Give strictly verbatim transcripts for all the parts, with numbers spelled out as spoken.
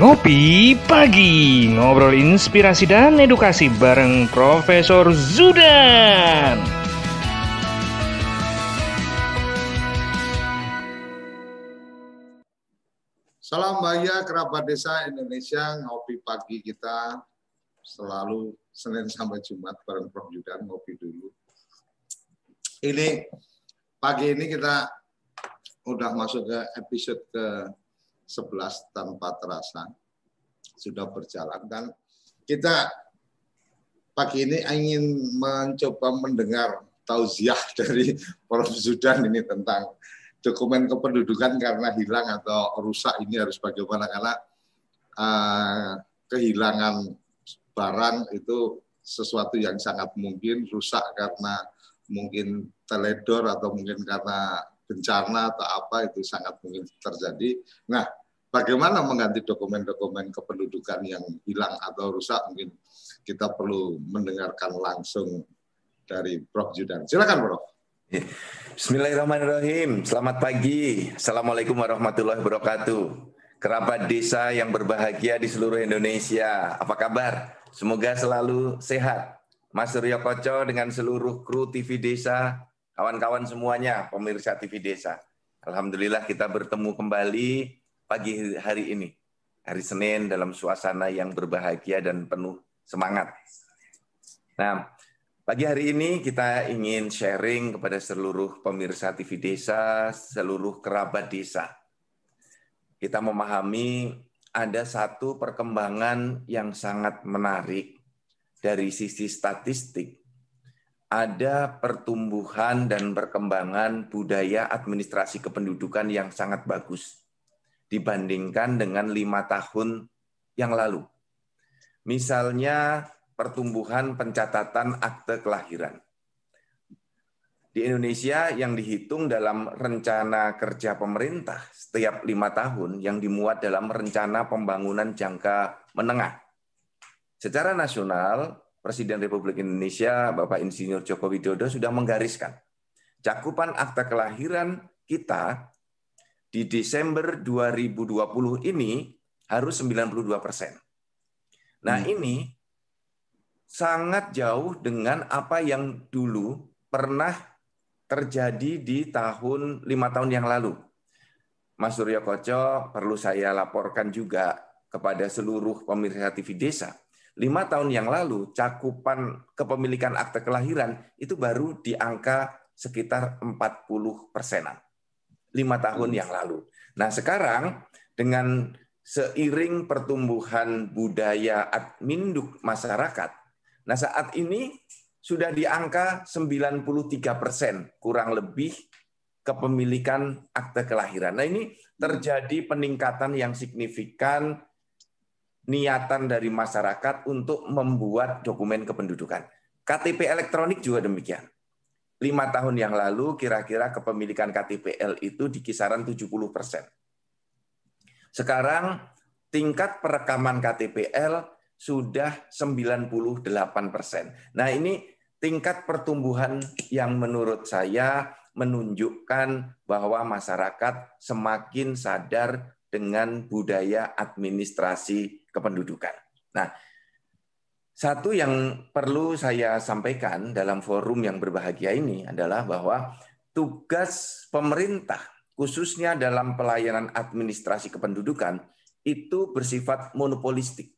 Ngopi Pagi, ngobrol inspirasi dan edukasi bareng Profesor Zudan. Salam bahagia kerabat desa Indonesia, ngopi pagi kita selalu Senin sampai Jumat bareng Prof Zudan, ngopi dulu. Ini pagi ini kita udah masuk ke episode ke sebelas tanpa terasa sudah berjalan, dan kita pagi ini ingin mencoba mendengar tausiah dari Prof Zudan ini tentang dokumen kependudukan karena hilang atau rusak ini harus bagaimana, karena uh, kehilangan barang itu sesuatu yang sangat mungkin rusak karena mungkin teledor atau mungkin karena bencana atau apa, itu sangat mungkin terjadi. Nah, bagaimana mengganti dokumen-dokumen kependudukan yang hilang atau rusak? Mungkin kita perlu mendengarkan langsung dari Prof Zudan. Silakan, Prof. Bismillahirrahmanirrahim. Selamat pagi. Assalamualaikum warahmatullahi wabarakatuh. Kerabat desa yang berbahagia di seluruh Indonesia. Apa kabar? Semoga selalu sehat. Mas Riyo Koco dengan seluruh kru T V Desa, kawan-kawan semuanya, pemirsa T V Desa. Alhamdulillah kita bertemu kembali pagi hari ini, hari Senin, dalam suasana yang berbahagia dan penuh semangat. Nah, pagi hari ini kita ingin sharing kepada seluruh pemirsa T V Desa, seluruh kerabat desa. Kita memahami ada satu perkembangan yang sangat menarik dari sisi statistik. Ada pertumbuhan dan perkembangan budaya administrasi kependudukan yang sangat bagus dibandingkan dengan lima tahun yang lalu. Misalnya, pertumbuhan pencatatan akte kelahiran. Di Indonesia yang dihitung dalam rencana kerja pemerintah setiap lima tahun yang dimuat dalam rencana pembangunan jangka menengah. Secara nasional, Presiden Republik Indonesia Bapak Insinyur Joko Widodo sudah menggariskan cakupan akte kelahiran kita di Desember dua ribu dua puluh ini harus sembilan puluh dua persen. Nah, hmm. ini sangat jauh dengan apa yang dulu pernah terjadi di tahun lima tahun yang lalu. Mas Surya Koco, perlu saya laporkan juga kepada seluruh pemirsa T V Desa, lima tahun yang lalu cakupan kepemilikan akte kelahiran itu baru di angka sekitar empat puluh persenan. Lima tahun yang lalu. Nah, sekarang dengan seiring pertumbuhan budaya adminduk masyarakat, nah saat ini sudah di angka sembilan puluh tiga persen kurang lebih kepemilikan akte kelahiran. Nah, ini terjadi peningkatan yang signifikan niatan dari masyarakat untuk membuat dokumen kependudukan. K T P elektronik juga demikian. Lima tahun yang lalu kira-kira kepemilikan K T P-el itu di kisaran tujuh puluh persen. Sekarang tingkat perekaman K T P-el sudah sembilan puluh delapan persen. Nah, ini tingkat pertumbuhan yang menurut saya menunjukkan bahwa masyarakat semakin sadar dengan budaya administrasi kependudukan. Nah, satu yang perlu saya sampaikan dalam forum yang berbahagia ini adalah bahwa tugas pemerintah, khususnya dalam pelayanan administrasi kependudukan, itu bersifat monopolistik.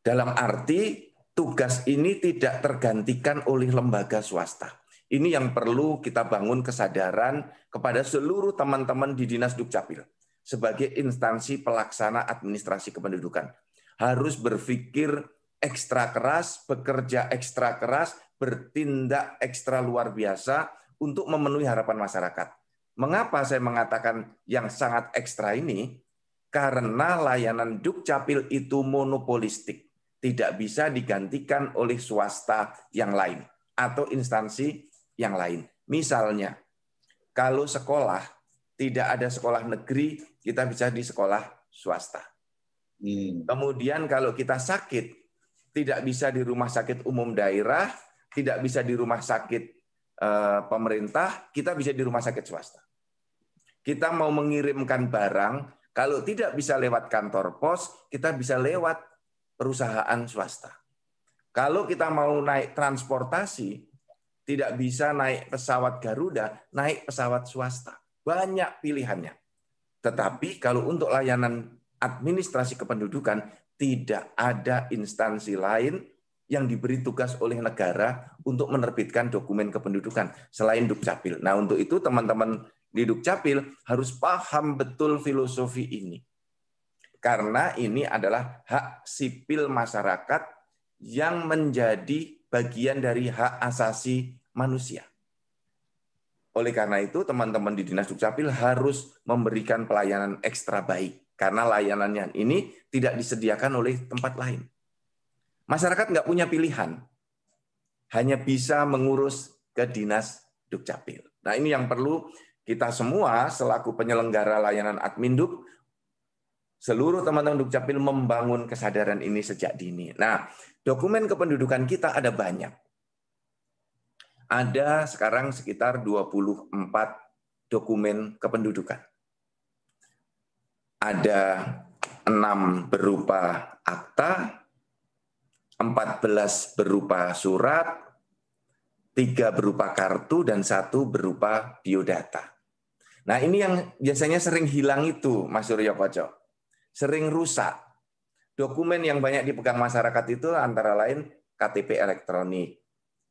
Dalam arti tugas ini tidak tergantikan oleh lembaga swasta. Ini yang perlu kita bangun kesadaran kepada seluruh teman-teman di Dinas Dukcapil sebagai instansi pelaksana administrasi kependudukan. Harus berpikir ekstra keras, bekerja ekstra keras, bertindak ekstra luar biasa untuk memenuhi harapan masyarakat. Mengapa saya mengatakan yang sangat ekstra ini? Karena layanan Dukcapil itu monopolistik, tidak bisa digantikan oleh swasta yang lain atau instansi yang lain. Misalnya, kalau sekolah, tidak ada sekolah negeri, kita bisa di sekolah swasta. Hmm. Kemudian kalau kita sakit, tidak bisa di rumah sakit umum daerah, tidak bisa di rumah sakit eh, pemerintah, kita bisa di rumah sakit swasta. Kita mau mengirimkan barang, Kalau tidak bisa lewat kantor pos, kita bisa lewat perusahaan swasta. Kalau kita mau naik transportasi, tidak bisa naik pesawat Garuda, naik pesawat swasta. Banyak pilihannya. Tetapi kalau untuk layanan administrasi kependudukan, tidak ada instansi lain yang diberi tugas oleh negara untuk menerbitkan dokumen kependudukan selain Dukcapil. Nah, untuk itu teman-teman di Dukcapil harus paham betul filosofi ini. Karena ini adalah hak sipil masyarakat yang menjadi bagian dari hak asasi manusia. Oleh karena itu, teman-teman di Dinas Dukcapil harus memberikan pelayanan ekstra baik, karena layanannya ini tidak disediakan oleh tempat lain. Masyarakat nggak punya pilihan, hanya bisa mengurus ke Dinas Dukcapil. Nah, ini yang perlu kita semua selaku penyelenggara layanan Adminduk, seluruh teman-teman Dukcapil membangun kesadaran ini sejak dini. Nah, dokumen kependudukan kita ada banyak. Ada sekarang sekitar dua puluh empat dokumen kependudukan. Ada enam berupa akta, empat belas berupa surat, tiga berupa kartu, dan satu berupa biodata. Nah, ini yang biasanya sering hilang itu, Mas Surya Koco. Sering rusak. Dokumen yang banyak dipegang masyarakat itu antara lain K T P elektronik,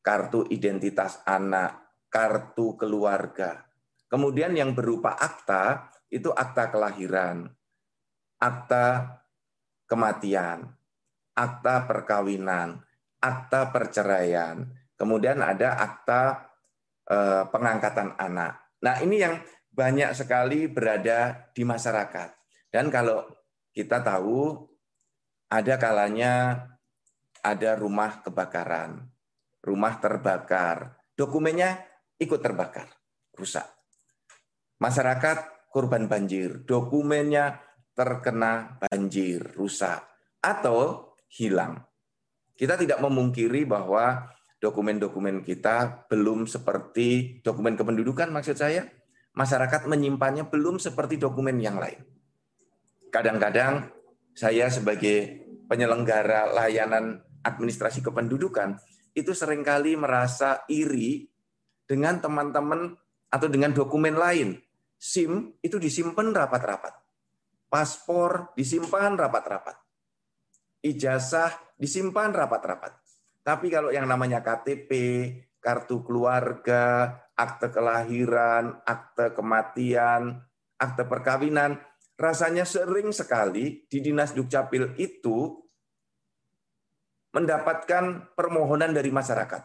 kartu identitas anak, kartu keluarga. Kemudian yang berupa akta, itu akta kelahiran, akta kematian, akta perkawinan, akta perceraian, kemudian ada akta eh, pengangkatan anak. Nah, ini yang banyak sekali berada di masyarakat. Dan kalau kita tahu ada kalanya ada rumah kebakaran, rumah terbakar, dokumennya ikut terbakar, rusak. Masyarakat korban banjir, dokumennya terkena banjir, rusak, atau hilang. Kita tidak memungkiri bahwa dokumen-dokumen kita belum seperti dokumen kependudukan, maksud saya, masyarakat menyimpannya belum seperti dokumen yang lain. Kadang-kadang saya sebagai penyelenggara layanan administrasi kependudukan itu seringkali merasa iri dengan teman-teman atau dengan dokumen lain. SIM itu disimpan rapat-rapat. Paspor disimpan rapat-rapat. Ijazah disimpan rapat-rapat. Tapi kalau yang namanya K T P, kartu keluarga, akte kelahiran, akte kematian, akte perkawinan, rasanya sering sekali di Dinas Dukcapil itu mendapatkan permohonan dari masyarakat.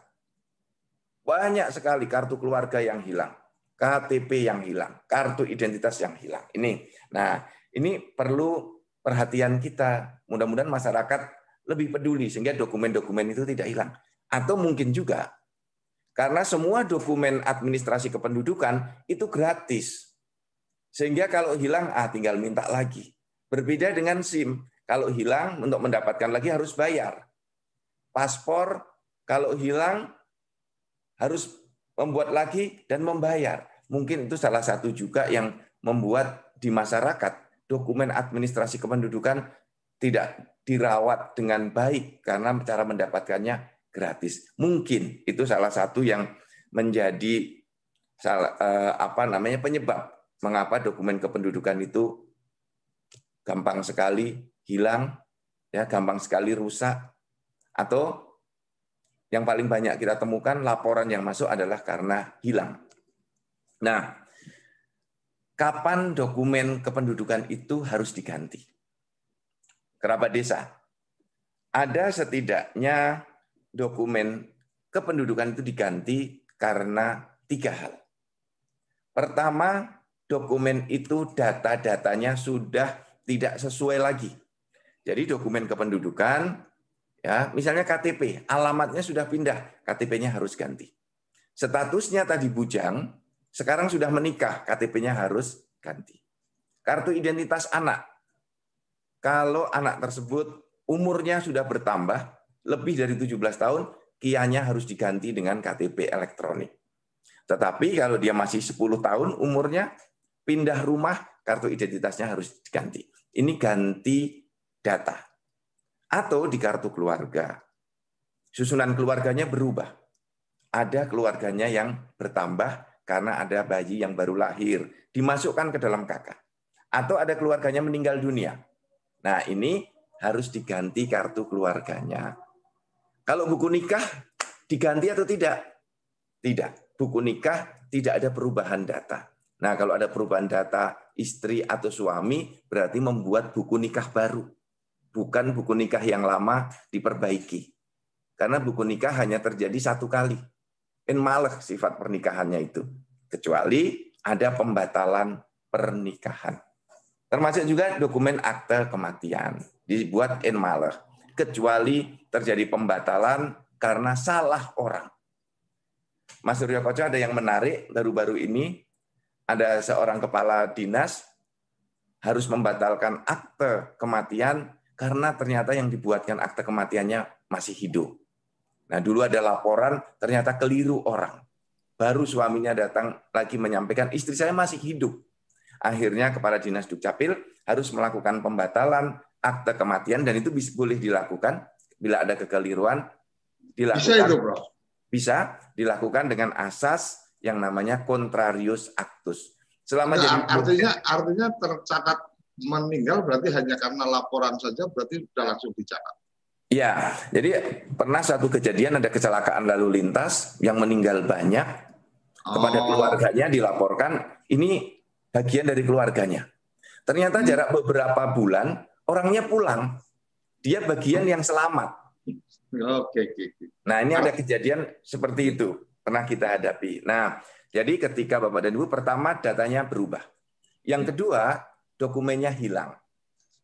Banyak sekali kartu keluarga yang hilang, K T P yang hilang, kartu identitas yang hilang. Ini, nah, ini perlu perhatian kita. Mudah-mudahan masyarakat lebih peduli sehingga dokumen-dokumen itu tidak hilang. Atau mungkin juga karena semua dokumen administrasi kependudukan itu gratis. Sehingga kalau hilang, ah tinggal minta lagi. Berbeda dengan SIM, kalau hilang untuk mendapatkan lagi harus bayar. Paspor kalau hilang harus membuat lagi dan membayar. Mungkin itu salah satu juga yang membuat di masyarakat dokumen administrasi kependudukan tidak dirawat dengan baik karena cara mendapatkannya gratis. Mungkin itu salah satu yang menjadi salah, eh, apa namanya penyebab. Mengapa dokumen kependudukan itu gampang sekali hilang, ya gampang sekali rusak, atau yang paling banyak kita temukan laporan yang masuk adalah karena hilang. Nah, kapan dokumen kependudukan itu harus diganti? Kerabat desa, ada setidaknya dokumen kependudukan itu diganti karena tiga hal. Pertama, dokumen itu data-datanya sudah tidak sesuai lagi. Jadi dokumen kependudukan, ya misalnya K T P, alamatnya sudah pindah, K T P-nya harus ganti. Statusnya tadi bujang, sekarang sudah menikah, K T P-nya harus ganti. Kartu identitas anak, kalau anak tersebut umurnya sudah bertambah, lebih dari tujuh belas tahun, K I A-nya harus diganti dengan K T P elektronik. Tetapi kalau dia masih sepuluh tahun umurnya, pindah rumah kartu identitasnya harus diganti. Ini ganti data. Atau di kartu keluarga. Susunan keluarganya berubah. Ada keluarganya yang bertambah karena ada bayi yang baru lahir. Dimasukkan ke dalam K K. Atau ada keluarganya meninggal dunia. Nah, ini harus diganti kartu keluarganya. Kalau buku nikah diganti atau tidak? Tidak. Buku nikah tidak ada perubahan data. Nah, kalau ada perubahan data istri atau suami, berarti membuat buku nikah baru. Bukan buku nikah yang lama diperbaiki. Karena buku nikah hanya terjadi satu kali. En malek sifat pernikahannya itu. Kecuali ada pembatalan pernikahan. Termasuk juga dokumen akte kematian. Dibuat en malek. Kecuali terjadi pembatalan karena salah orang. Mas Surya Koco ada yang menarik baru-baru ini. Ada seorang kepala dinas harus membatalkan akte kematian karena ternyata yang dibuatkan akte kematiannya masih hidup. Nah, dulu ada laporan ternyata keliru orang. Baru suaminya datang lagi menyampaikan, istri saya masih hidup. Akhirnya kepala dinas Dukcapil harus melakukan pembatalan akte kematian, dan itu boleh dilakukan bila ada kekeliruan. Dilakukan, bisa itu, Bro. Bisa dilakukan dengan asas yang namanya contrarius actus. Selama nah, jadi artinya blok, artinya tercatat meninggal berarti hanya karena laporan saja berarti sudah langsung dicatat. Iya, jadi pernah satu kejadian ada kecelakaan lalu lintas yang meninggal banyak, oh. Kepada keluarganya dilaporkan ini bagian dari keluarganya. Ternyata jarak beberapa bulan orangnya pulang, dia bagian yang selamat. Oke, oke, oke. Nah, ini ada kejadian seperti itu. Pernah kita hadapi. Nah, jadi ketika Bapak dan Ibu, pertama datanya berubah. Yang kedua, dokumennya hilang.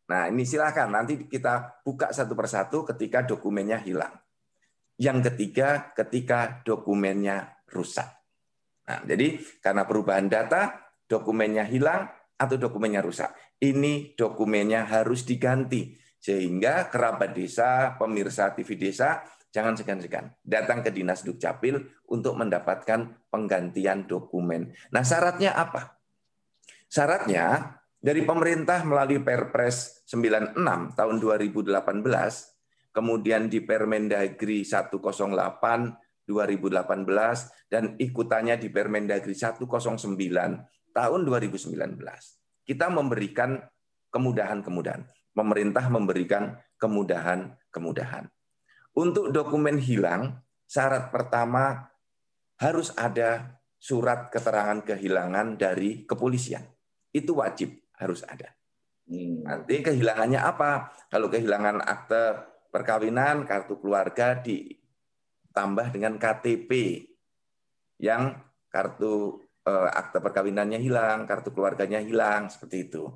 Nah, ini silakan nanti kita buka satu persatu ketika dokumennya hilang. Yang ketiga, ketika dokumennya rusak. Nah, jadi karena perubahan data, dokumennya hilang atau dokumennya rusak. Ini dokumennya harus diganti. Sehingga kerabat desa, pemirsa T V Desa, jangan segan-segan datang ke Dinas Dukcapil untuk mendapatkan penggantian dokumen. Nah, syaratnya apa? Syaratnya dari pemerintah melalui Perpres sembilan puluh enam tahun dua ribu delapan belas, kemudian di Permendagri seratus delapan dua ribu delapan belas dan ikutannya di Permendagri seratus sembilan tahun dua ribu sembilan belas. Kita memberikan kemudahan-kemudahan. Pemerintah memberikan kemudahan-kemudahan. Untuk dokumen hilang, syarat pertama harus ada surat keterangan kehilangan dari kepolisian. Itu wajib harus ada. Nanti kehilangannya apa? Kalau kehilangan akte perkawinan, kartu keluarga ditambah dengan K T P. Yang kartu eh, akte perkawinannya hilang, kartu keluarganya hilang, seperti itu.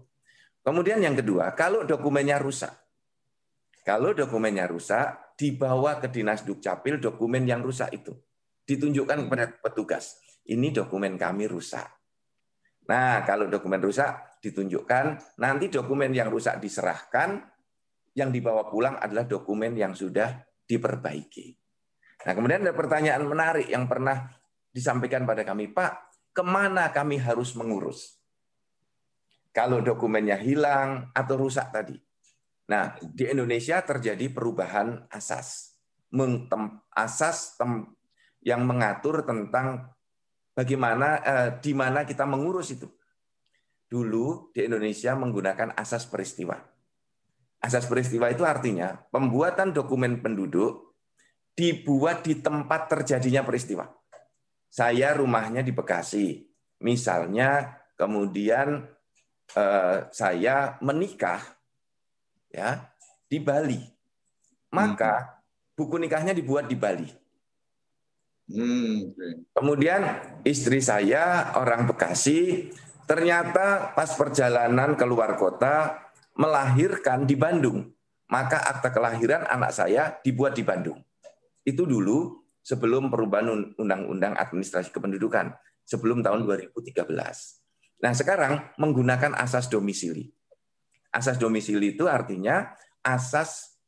Kemudian yang kedua, kalau dokumennya rusak. Kalau dokumennya rusak, dibawa ke Dinas Dukcapil dokumen yang rusak itu. Ditunjukkan kepada petugas. Ini dokumen kami rusak. Nah, kalau dokumen rusak ditunjukkan, nanti dokumen yang rusak diserahkan, yang dibawa pulang adalah dokumen yang sudah diperbaiki. Nah, kemudian ada pertanyaan menarik yang pernah disampaikan pada kami, Pak, kemana kami harus mengurus? Kalau dokumennya hilang atau rusak tadi. Nah, di Indonesia terjadi perubahan asas. Asas yang mengatur tentang bagaimana, eh, di mana kita mengurus itu. Dulu di Indonesia menggunakan asas peristiwa. Asas peristiwa itu artinya pembuatan dokumen penduduk dibuat di tempat terjadinya peristiwa. Saya rumahnya di Bekasi. Misalnya kemudian eh, saya menikah ya di Bali, maka buku nikahnya dibuat di Bali. Kemudian istri saya orang Bekasi, ternyata pas perjalanan keluar kota melahirkan di Bandung, maka akta kelahiran anak saya dibuat di Bandung. Itu dulu sebelum perubahan undang-undang administrasi kependudukan, sebelum tahun dua ribu tiga belas. Nah, sekarang menggunakan asas domisili. Asas domisili itu artinya asas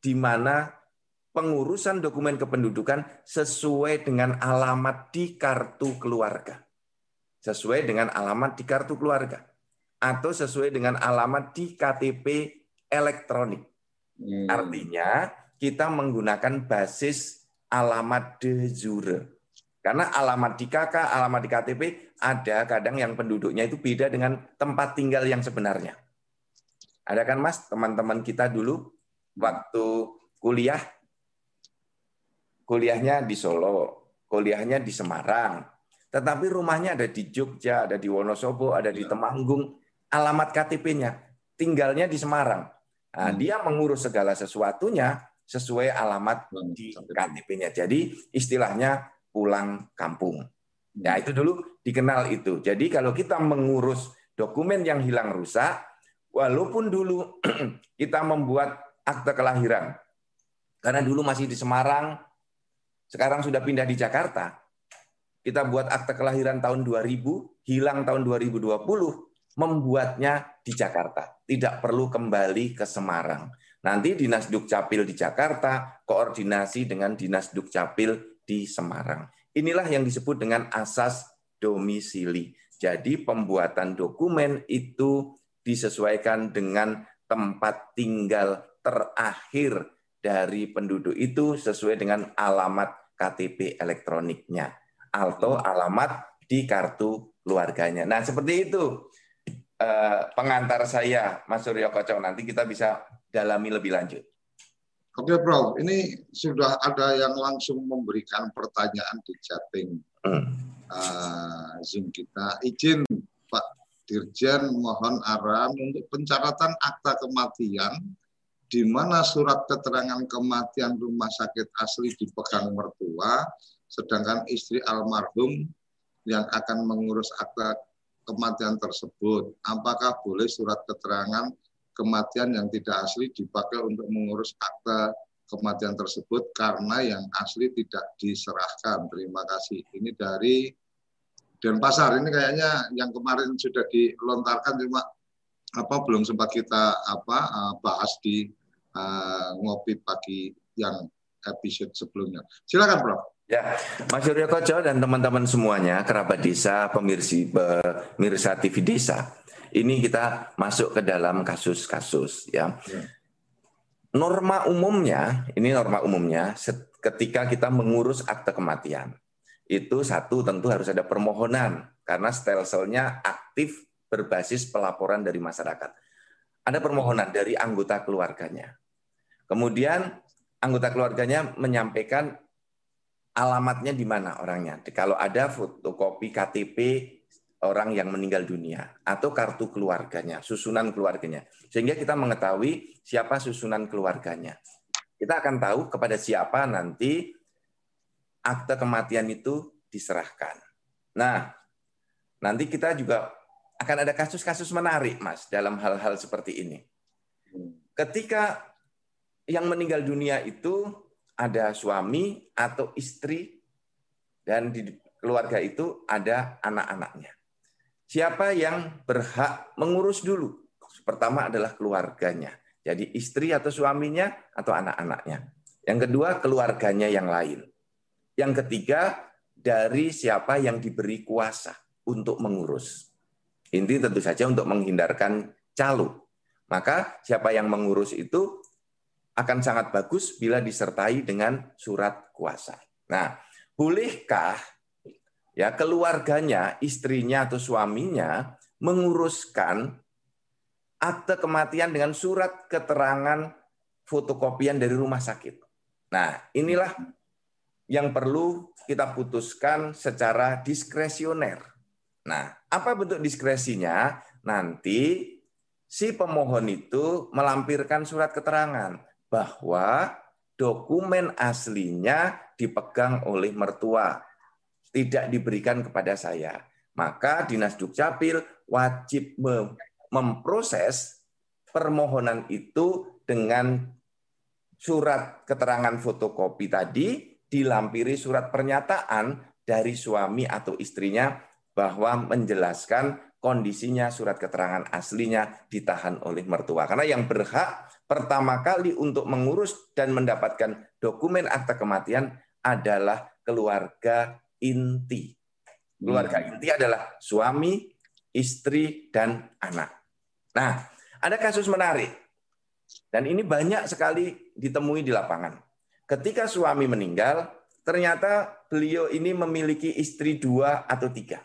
di mana pengurusan dokumen kependudukan sesuai dengan alamat di kartu keluarga. Sesuai dengan alamat di kartu keluarga. atau sesuai dengan alamat di K T P elektronik. Hmm. Artinya kita menggunakan basis alamat de jure. Karena alamat di K K, alamat di K T P ada kadang yang penduduknya itu beda dengan tempat tinggal yang sebenarnya. Ada kan Mas, teman-teman kita dulu waktu kuliah, kuliahnya di Solo, kuliahnya di Semarang, tetapi rumahnya ada di Jogja, ada di Wonosobo, ada di Temanggung, alamat K T P-nya, tinggalnya di Semarang. Nah, dia mengurus segala sesuatunya sesuai alamat di K T P-nya. Jadi istilahnya pulang kampung. Nah, itu dulu dikenal itu. Jadi kalau kita mengurus dokumen yang hilang rusak, walaupun dulu kita membuat akte kelahiran, karena dulu masih di Semarang, sekarang sudah pindah di Jakarta, kita buat akte kelahiran tahun dua ribu, hilang tahun dua ribu dua puluh, membuatnya di Jakarta. Tidak perlu kembali ke Semarang. Nanti Dinas Dukcapil di Jakarta koordinasi dengan Dinas Dukcapil di Semarang. Inilah yang disebut dengan asas domisili. Jadi pembuatan dokumen itu disesuaikan dengan tempat tinggal terakhir dari penduduk itu sesuai dengan alamat K T P elektroniknya atau alamat di kartu keluarganya. Nah, seperti itu pengantar saya, Mas Surya Koco. Nanti kita bisa dalami lebih lanjut. Oke, Prof. Ini sudah ada yang langsung memberikan pertanyaan di chatting hmm. uh, Zoom kita. Izin Pak Dirjen mohon arahan untuk pencatatan akta kematian di mana surat keterangan kematian rumah sakit asli dipegang mertua, sedangkan istri almarhum yang akan mengurus akta kematian tersebut. Apakah boleh surat keterangan kematian yang tidak asli dipakai untuk mengurus akta kematian tersebut karena yang asli tidak diserahkan? Terima kasih. Ini dari Denpasar. Ini kayaknya yang kemarin sudah dilontarkan, cuma apa belum sempat kita apa bahas di Uh, ngopi pagi yang episode sebelumnya. Silakan, Prof. Ya, Mas Riyo Koco dan teman-teman semuanya, kerabat desa, pemirsa, pemirsa T V Desa. Ini kita masuk ke dalam kasus-kasus. Ya. ya. Norma umumnya, ini norma umumnya, ketika kita mengurus akte kematian, itu satu tentu harus ada permohonan, karena stelselnya aktif berbasis pelaporan dari masyarakat. Ada permohonan dari anggota keluarganya. Kemudian anggota keluarganya menyampaikan alamatnya di mana orangnya. Kalau ada fotokopi K T P orang yang meninggal dunia atau kartu keluarganya, susunan keluarganya. Sehingga kita mengetahui siapa susunan keluarganya. Kita akan tahu kepada siapa nanti akte kematian itu diserahkan. Nah, nanti kita juga akan ada kasus-kasus menarik, Mas, dalam hal-hal seperti ini. Ketika yang meninggal dunia itu ada suami atau istri, dan di keluarga itu ada anak-anaknya. Siapa yang berhak mengurus dulu? Pertama adalah keluarganya. Jadi istri atau suaminya atau anak-anaknya. Yang kedua, keluarganya yang lain. Yang ketiga, dari siapa yang diberi kuasa untuk mengurus. Inti tentu saja untuk menghindarkan calo. Maka siapa yang mengurus itu akan sangat bagus bila disertai dengan surat kuasa. Nah, bolehkah ya keluarganya, istrinya atau suaminya menguruskan akte kematian dengan surat keterangan fotokopian dari rumah sakit? Nah, inilah yang perlu kita putuskan secara diskresioner. Nah, apa bentuk diskresinya? Nanti si pemohon itu melampirkan surat keterangan bahwa dokumen aslinya dipegang oleh mertua, tidak diberikan kepada saya. Maka Dinas Dukcapil wajib memproses permohonan itu dengan surat keterangan fotokopi tadi, dilampiri surat pernyataan dari suami atau istrinya bahwa menjelaskan kondisinya surat keterangan aslinya ditahan oleh mertua. Karena yang berhak pertama kali untuk mengurus dan mendapatkan dokumen akta kematian adalah keluarga inti. Keluarga inti adalah suami, istri, dan anak. Nah, ada kasus menarik, dan ini banyak sekali ditemui di lapangan. Ketika suami meninggal, ternyata beliau ini memiliki istri dua atau tiga.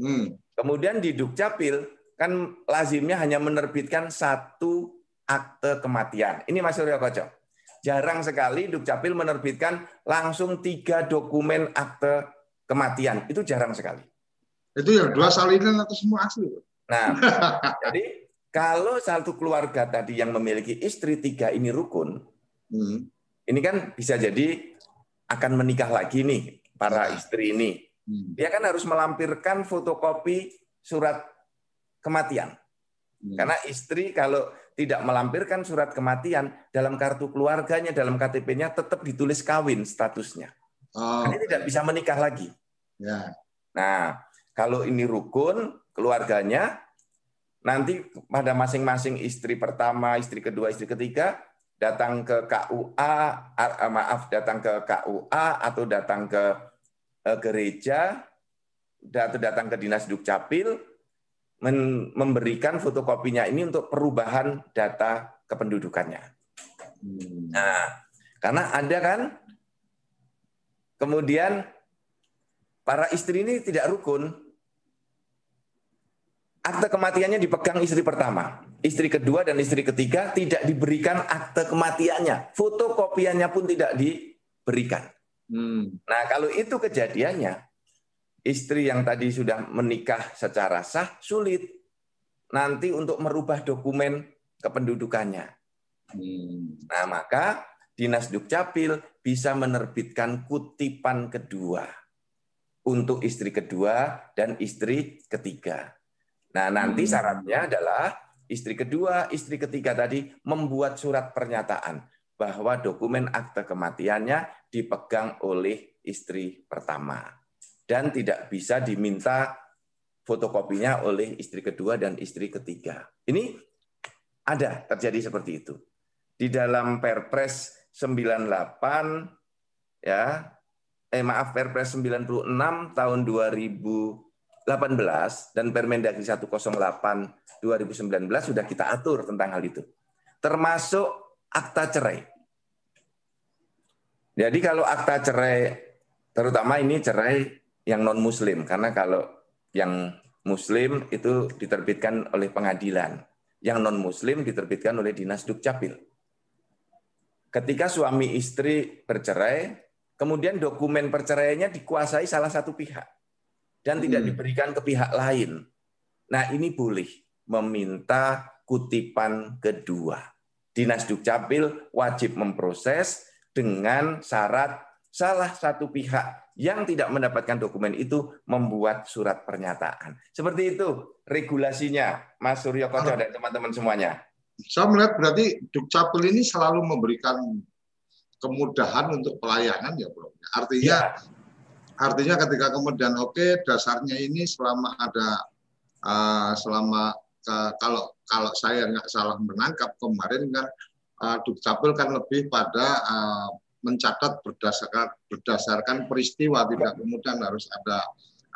Hmm. Kemudian di Dukcapil, kan lazimnya hanya menerbitkan satu akte kematian. Ini Mas Riyo Koco. Jarang sekali Dukcapil menerbitkan langsung tiga dokumen akte kematian. Itu jarang sekali. Itu yang dua salinan atau semua asli. Nah, jadi kalau satu keluarga tadi yang memiliki istri tiga ini rukun, hmm. ini kan bisa jadi akan menikah lagi nih para istri ini. Hmm. Dia kan harus melampirkan fotokopi surat kematian. Hmm. Karena istri kalau tidak melampirkan surat kematian, dalam kartu keluarganya, dalam K T P-nya tetap ditulis kawin statusnya. Oh, karena okay. tidak bisa menikah lagi. Yeah. Nah, kalau ini rukun keluarganya, nanti pada masing-masing istri pertama, istri kedua, istri ketiga datang ke K U A, maaf datang ke K U A atau datang ke gereja atau datang ke Dinas Dukcapil, memberikan fotokopinya ini untuk perubahan data kependudukannya. Nah, karena ada kan, kemudian para istri ini tidak rukun, akte kematiannya dipegang istri pertama, istri kedua dan istri ketiga tidak diberikan akte kematiannya, fotokopiannya pun tidak diberikan. Hmm. Nah, kalau itu kejadiannya, istri yang tadi sudah menikah secara sah sulit nanti untuk merubah dokumen kependudukannya. Hmm. Nah, maka Dinas Dukcapil bisa menerbitkan kutipan kedua untuk istri kedua dan istri ketiga. Nah, nanti syaratnya adalah istri kedua, istri ketiga tadi membuat surat pernyataan bahwa dokumen akte kematiannya dipegang oleh istri pertama dan tidak bisa diminta fotokopinya oleh istri kedua dan istri ketiga. Ini ada terjadi seperti itu. Di dalam Perpres sembilan puluh delapan ya, eh maaf Perpres sembilan puluh enam tahun dua ribu delapan belas dan Permendagri seratus delapan dua ribu sembilan belas sudah kita atur tentang hal itu. Termasuk akta cerai. Jadi kalau akta cerai, terutama ini cerai yang non-muslim, karena kalau yang muslim itu diterbitkan oleh pengadilan, yang non-muslim diterbitkan oleh Dinas Dukcapil. Ketika suami istri bercerai, kemudian dokumen perceraiannya dikuasai salah satu pihak, dan hmm. tidak diberikan ke pihak lain. Nah, ini boleh meminta kutipan kedua. Dinas Dukcapil wajib memproses dengan syarat salah satu pihak yang tidak mendapatkan dokumen itu membuat surat pernyataan. Seperti itu regulasinya, Mas Surya Koco dan teman-teman semuanya. Saya melihat berarti Dukcapil ini selalu memberikan kemudahan untuk pelayanan ya, Bro. Artinya, ya. artinya ketika kemudian oke okay, dasarnya ini selama ada uh, selama uh, kalau kalau saya nggak salah menangkap kemarin kan uh, Dukcapil kan lebih pada uh, mencatat berdasarkan berdasarkan peristiwa, tidak kemudian harus ada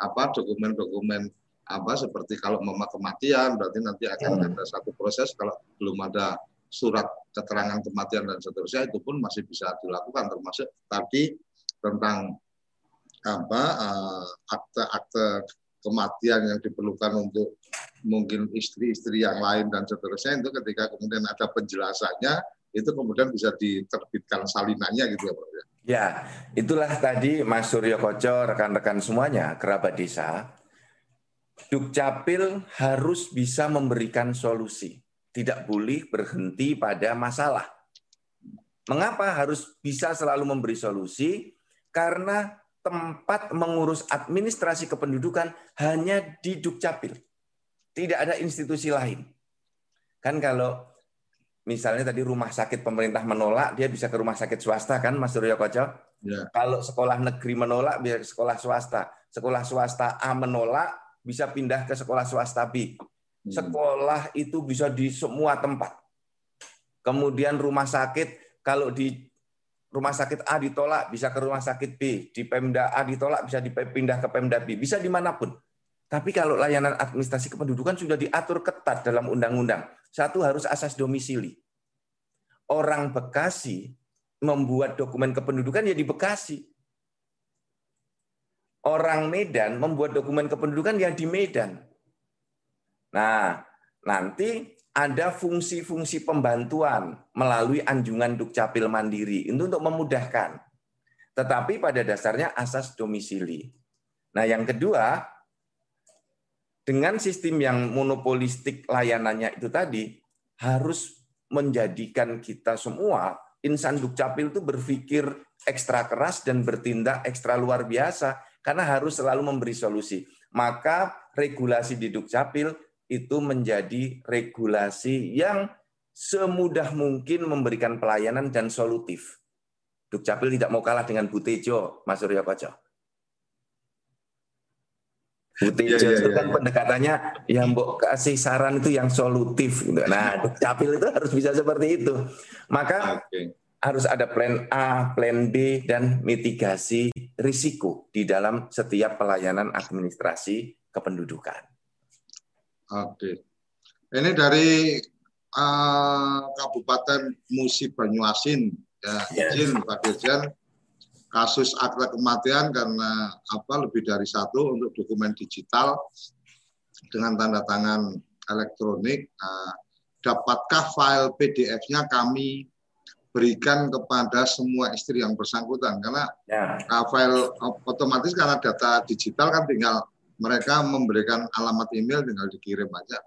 apa dokumen-dokumen apa seperti kalau mama kematian berarti nanti akan ada satu proses, kalau belum ada surat keterangan kematian dan seterusnya itu pun masih bisa dilakukan, termasuk tadi tentang apa akte-akte kematian yang diperlukan untuk mungkin istri-istri yang lain dan seterusnya, itu ketika kemudian ada penjelasannya itu kemudian bisa diterbitkan salinannya gitu ya, Pak. Ya, itulah tadi Mas Surya Koco, rekan-rekan semuanya, kerabat desa, Dukcapil harus bisa memberikan solusi, tidak boleh berhenti pada masalah. Mengapa harus bisa selalu memberi solusi? Karena tempat mengurus administrasi kependudukan hanya di Dukcapil, tidak ada institusi lain. Kan kalau misalnya tadi rumah sakit pemerintah menolak, dia bisa ke rumah sakit swasta kan, Mas Riyo Koco? Ya. Kalau sekolah negeri menolak, bisa ke sekolah swasta. Sekolah swasta A menolak, bisa pindah ke sekolah swasta B. Sekolah itu bisa di semua tempat. Kemudian rumah sakit, kalau di rumah sakit A ditolak, bisa ke rumah sakit B. Di Pemda A ditolak, bisa pindah ke Pemda B. Bisa dimanapun. Tapi kalau layanan administrasi kependudukan sudah diatur ketat dalam undang-undang. Satu, harus asas domisili. Orang Bekasi membuat dokumen kependudukan ya di Bekasi. Orang Medan membuat dokumen kependudukan ya di Medan. Nah, nanti ada fungsi-fungsi pembantuan melalui anjungan Dukcapil Mandiri. Itu untuk memudahkan. Tetapi pada dasarnya asas domisili. Nah, yang kedua, dengan sistem yang monopolistik layanannya itu tadi, harus menjadikan kita semua, insan Dukcapil itu berpikir ekstra keras dan bertindak ekstra luar biasa, karena harus selalu memberi solusi. Maka regulasi di Dukcapil itu menjadi regulasi yang semudah mungkin memberikan pelayanan dan solutif. Dukcapil tidak mau kalah dengan Bu Tejo, Mas Surya Koco. Butejo ya, ya, itu kan ya, ya. Pendekatannya yang mbok kasih saran itu yang solutif. Gitu. Nah, Dukcapil itu harus bisa seperti itu. Maka okay. harus ada plan A, plan B, dan mitigasi risiko di dalam setiap pelayanan administrasi kependudukan. Oke. Okay. Ini dari uh, Kabupaten Musi Banyuasin. Ya, yes. Izin Pak Dirjen. Kasus akta kematian karena apa lebih dari satu untuk dokumen digital dengan tanda tangan elektronik. Nah, dapatkah file P D F-nya kami berikan kepada semua istri yang bersangkutan? Karena ya. uh, file otomatis karena data digital kan tinggal mereka memberikan alamat email tinggal dikirim aja.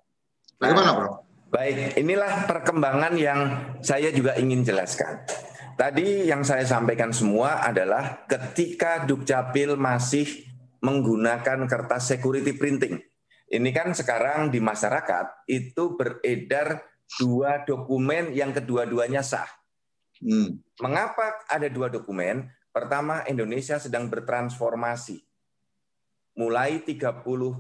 Bagaimana, Bro? Baik, inilah perkembangan yang saya juga ingin jelaskan. Tadi yang saya sampaikan semua adalah ketika Dukcapil masih menggunakan kertas security printing. Ini kan sekarang di masyarakat itu beredar dua dokumen yang kedua-duanya sah. Hmm. Mengapa ada dua dokumen? Pertama, Indonesia sedang bertransformasi. Mulai tiga puluh,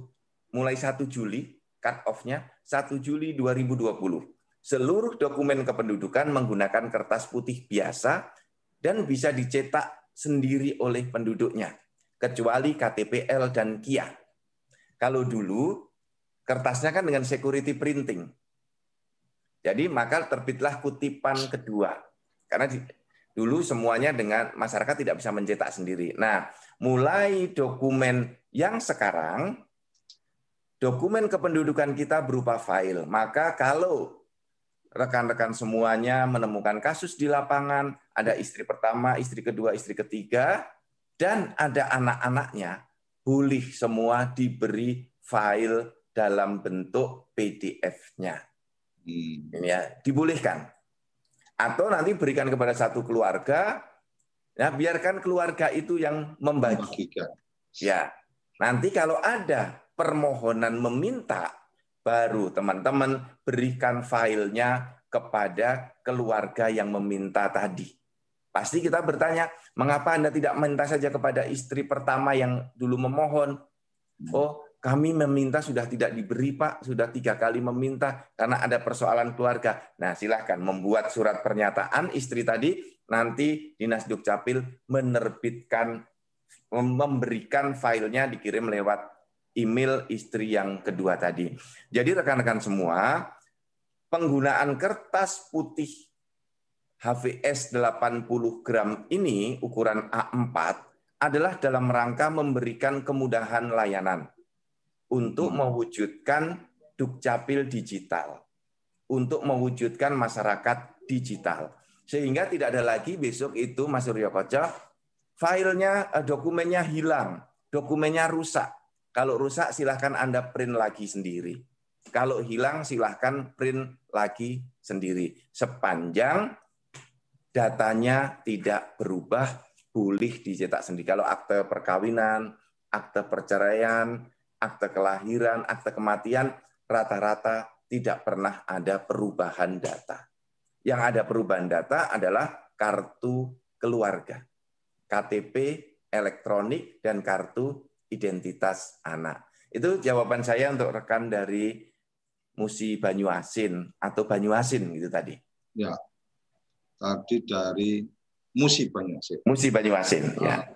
mulai satu Juli, cut off-nya satu Juli dua ribu dua puluh. Seluruh dokumen kependudukan menggunakan kertas putih biasa dan bisa dicetak sendiri oleh penduduknya, kecuali K T P-el dan K I A. Kalau dulu, kertasnya kan dengan security printing. Jadi maka terbitlah kutipan kedua. Karena di, dulu semuanya dengan masyarakat tidak bisa mencetak sendiri. Nah, mulai dokumen yang sekarang, dokumen kependudukan kita berupa file. Maka kalau rekan-rekan semuanya menemukan kasus di lapangan, ada istri pertama, istri kedua, istri ketiga, dan ada anak-anaknya, boleh semua diberi file dalam bentuk P D F-nya. Hmm. Ya, dibolehkan. Atau nanti berikan kepada satu keluarga, ya, biarkan keluarga itu yang membagi. Ya, nanti kalau ada permohonan meminta, baru teman-teman berikan filenya kepada keluarga yang meminta tadi. Pasti kita bertanya, mengapa Anda tidak minta saja kepada istri pertama yang dulu memohon? Oh, kami meminta sudah tidak diberi, Pak. Sudah tiga kali meminta karena ada persoalan keluarga. Nah, silahkan membuat surat pernyataan istri tadi. Nanti Dinas Dukcapil menerbitkan, memberikan filenya dikirim lewat email istri yang kedua tadi. Jadi rekan-rekan semua, penggunaan kertas putih H V S delapan puluh gram ini, ukuran A empat, adalah dalam rangka memberikan kemudahan layanan untuk mewujudkan Dukcapil digital, untuk mewujudkan masyarakat digital. Sehingga tidak ada lagi besok itu, Mas Riyo Koco, filenya, dokumennya hilang, dokumennya rusak. Kalau rusak, silahkan Anda print lagi sendiri. Kalau hilang, silahkan print lagi sendiri. Sepanjang datanya tidak berubah, boleh dicetak sendiri. Kalau akte perkawinan, akte perceraian, akte kelahiran, akte kematian, rata-rata tidak pernah ada perubahan data. Yang ada perubahan data adalah kartu keluarga, K T P elektronik, dan kartu identitas anak. Itu jawaban saya untuk rekan dari Musi Banyuasin atau Banyuasin gitu tadi. Ya, tadi dari Musi Banyuasin. Musi Banyuasin. Ya.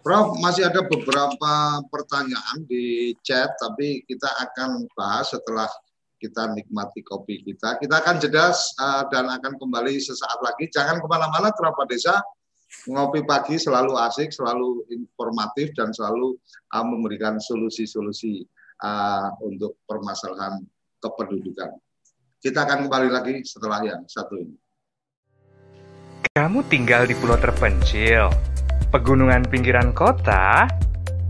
Prof, masih ada beberapa pertanyaan di chat, tapi kita akan bahas setelah kita nikmati kopi kita. Kita akan jeda uh, dan akan kembali sesaat lagi. Jangan kemana-mana, Terapa Desa. Ngopi pagi selalu asik, selalu informatif, dan selalu uh, memberikan solusi-solusi uh, untuk permasalahan kependudukan. Kita akan kembali lagi setelah yang satu ini. Kamu tinggal di pulau terpencil, pegunungan pinggiran kota,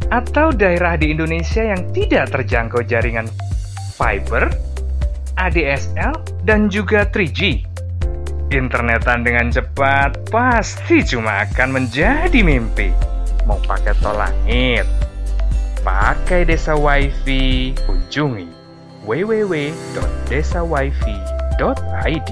atau daerah di Indonesia yang tidak terjangkau jaringan fiber, A D S L, dan juga tiga G. Internetan dengan cepat pasti cuma akan menjadi mimpi. Mau pakai tol langit, pakai Desa Wifi, kunjungi w w w titik desa wifi titik i d.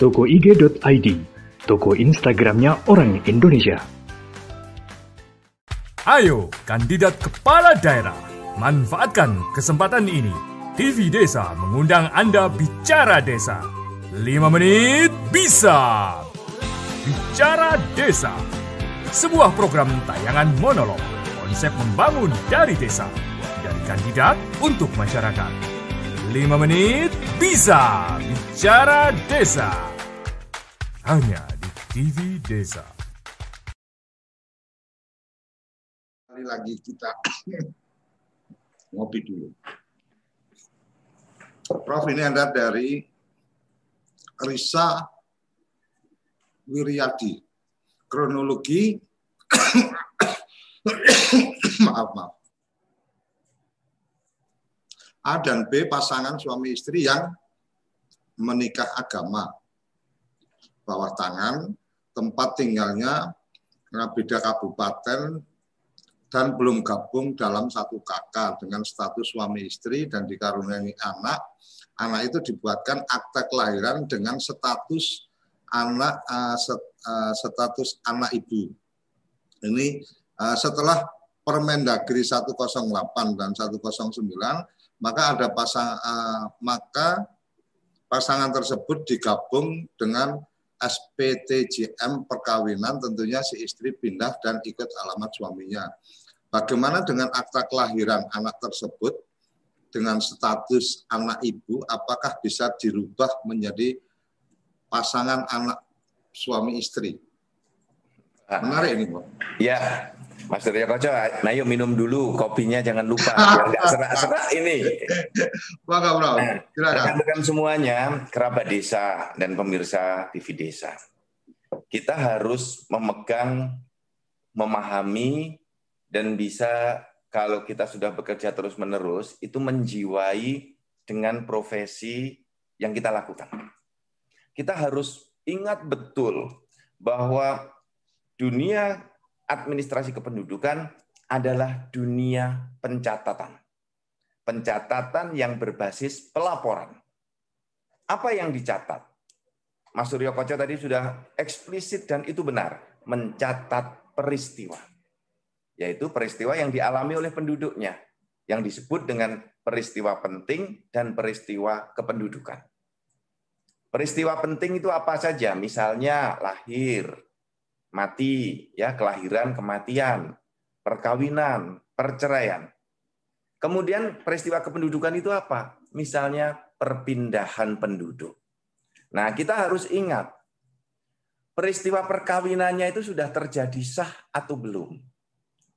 Toko I G titik I D, toko Instagramnya Orang Indonesia. Ayo, kandidat kepala daerah, manfaatkan kesempatan ini. T V Desa mengundang Anda bicara desa. lima menit bisa. Bicara Desa, sebuah program tayangan monolog, konsep membangun dari desa, dari kandidat untuk masyarakat. lima menit bisa bicara desa. Hanya di T V Desa. Kali lagi kita ngopi dulu. Prof, ini Anda dari Risa Wiryadi. Kronologi maaf, maaf. A dan B pasangan suami istri yang menikah agama, bawah tangan, tempat tinggalnya beda kabupaten dan belum gabung dalam satu K K dengan status suami istri dan dikaruniai anak. Anak itu dibuatkan akta kelahiran dengan status anak status anak ibu. Ini setelah Permendagri seratus delapan dan seratus sembilan. Maka ada pasang, uh, maka pasangan tersebut digabung dengan S P T J M perkawinan, tentunya si istri pindah dan ikut alamat suaminya. Bagaimana dengan akta kelahiran anak tersebut dengan status anak ibu? Apakah bisa dirubah menjadi pasangan anak suami istri? Menarik ini, Pak. Ya. Mas Surya Koco, nah yuk minum dulu kopinya, jangan lupa biar nggak serak-serak ini. Bangga, bro. Rekan-rekan semuanya, kerabat desa dan pemirsa T V Desa, kita harus memegang, memahami, dan bisa kalau kita sudah bekerja terus-menerus itu menjiwai dengan profesi yang kita lakukan. Kita harus ingat betul bahwa dunia administrasi kependudukan adalah dunia pencatatan. Pencatatan yang berbasis pelaporan. Apa yang dicatat? Mas Surya Koco tadi sudah eksplisit dan itu benar. Mencatat peristiwa. Yaitu peristiwa yang dialami oleh penduduknya. Yang disebut dengan peristiwa penting dan peristiwa kependudukan. Peristiwa penting itu apa saja? Misalnya lahir, mati, ya, kelahiran, kematian, perkawinan, perceraian. Kemudian peristiwa kependudukan itu apa? Misalnya perpindahan penduduk. Nah, kita harus ingat, peristiwa perkawinannya itu sudah terjadi sah atau belum.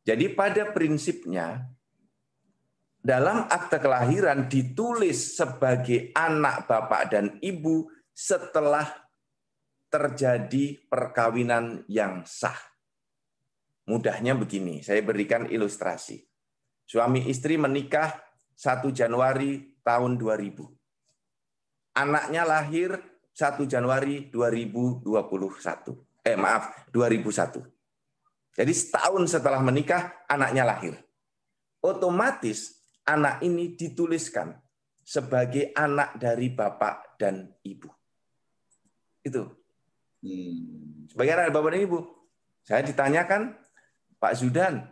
Jadi pada prinsipnya, dalam akte kelahiran ditulis sebagai anak bapak dan ibu setelah terjadi perkawinan yang sah. Mudahnya begini, saya berikan ilustrasi. Suami istri menikah satu Januari tahun dua ribu. Anaknya lahir satu Januari dua ribu dua puluh satu. Eh maaf, dua ribu satu. Jadi setahun setelah menikah, anaknya lahir. Otomatis anak ini dituliskan sebagai anak dari bapak dan ibu. Itu. Sebagai anak dari bapak dan ibu. Saya ditanyakan, Pak Zudan,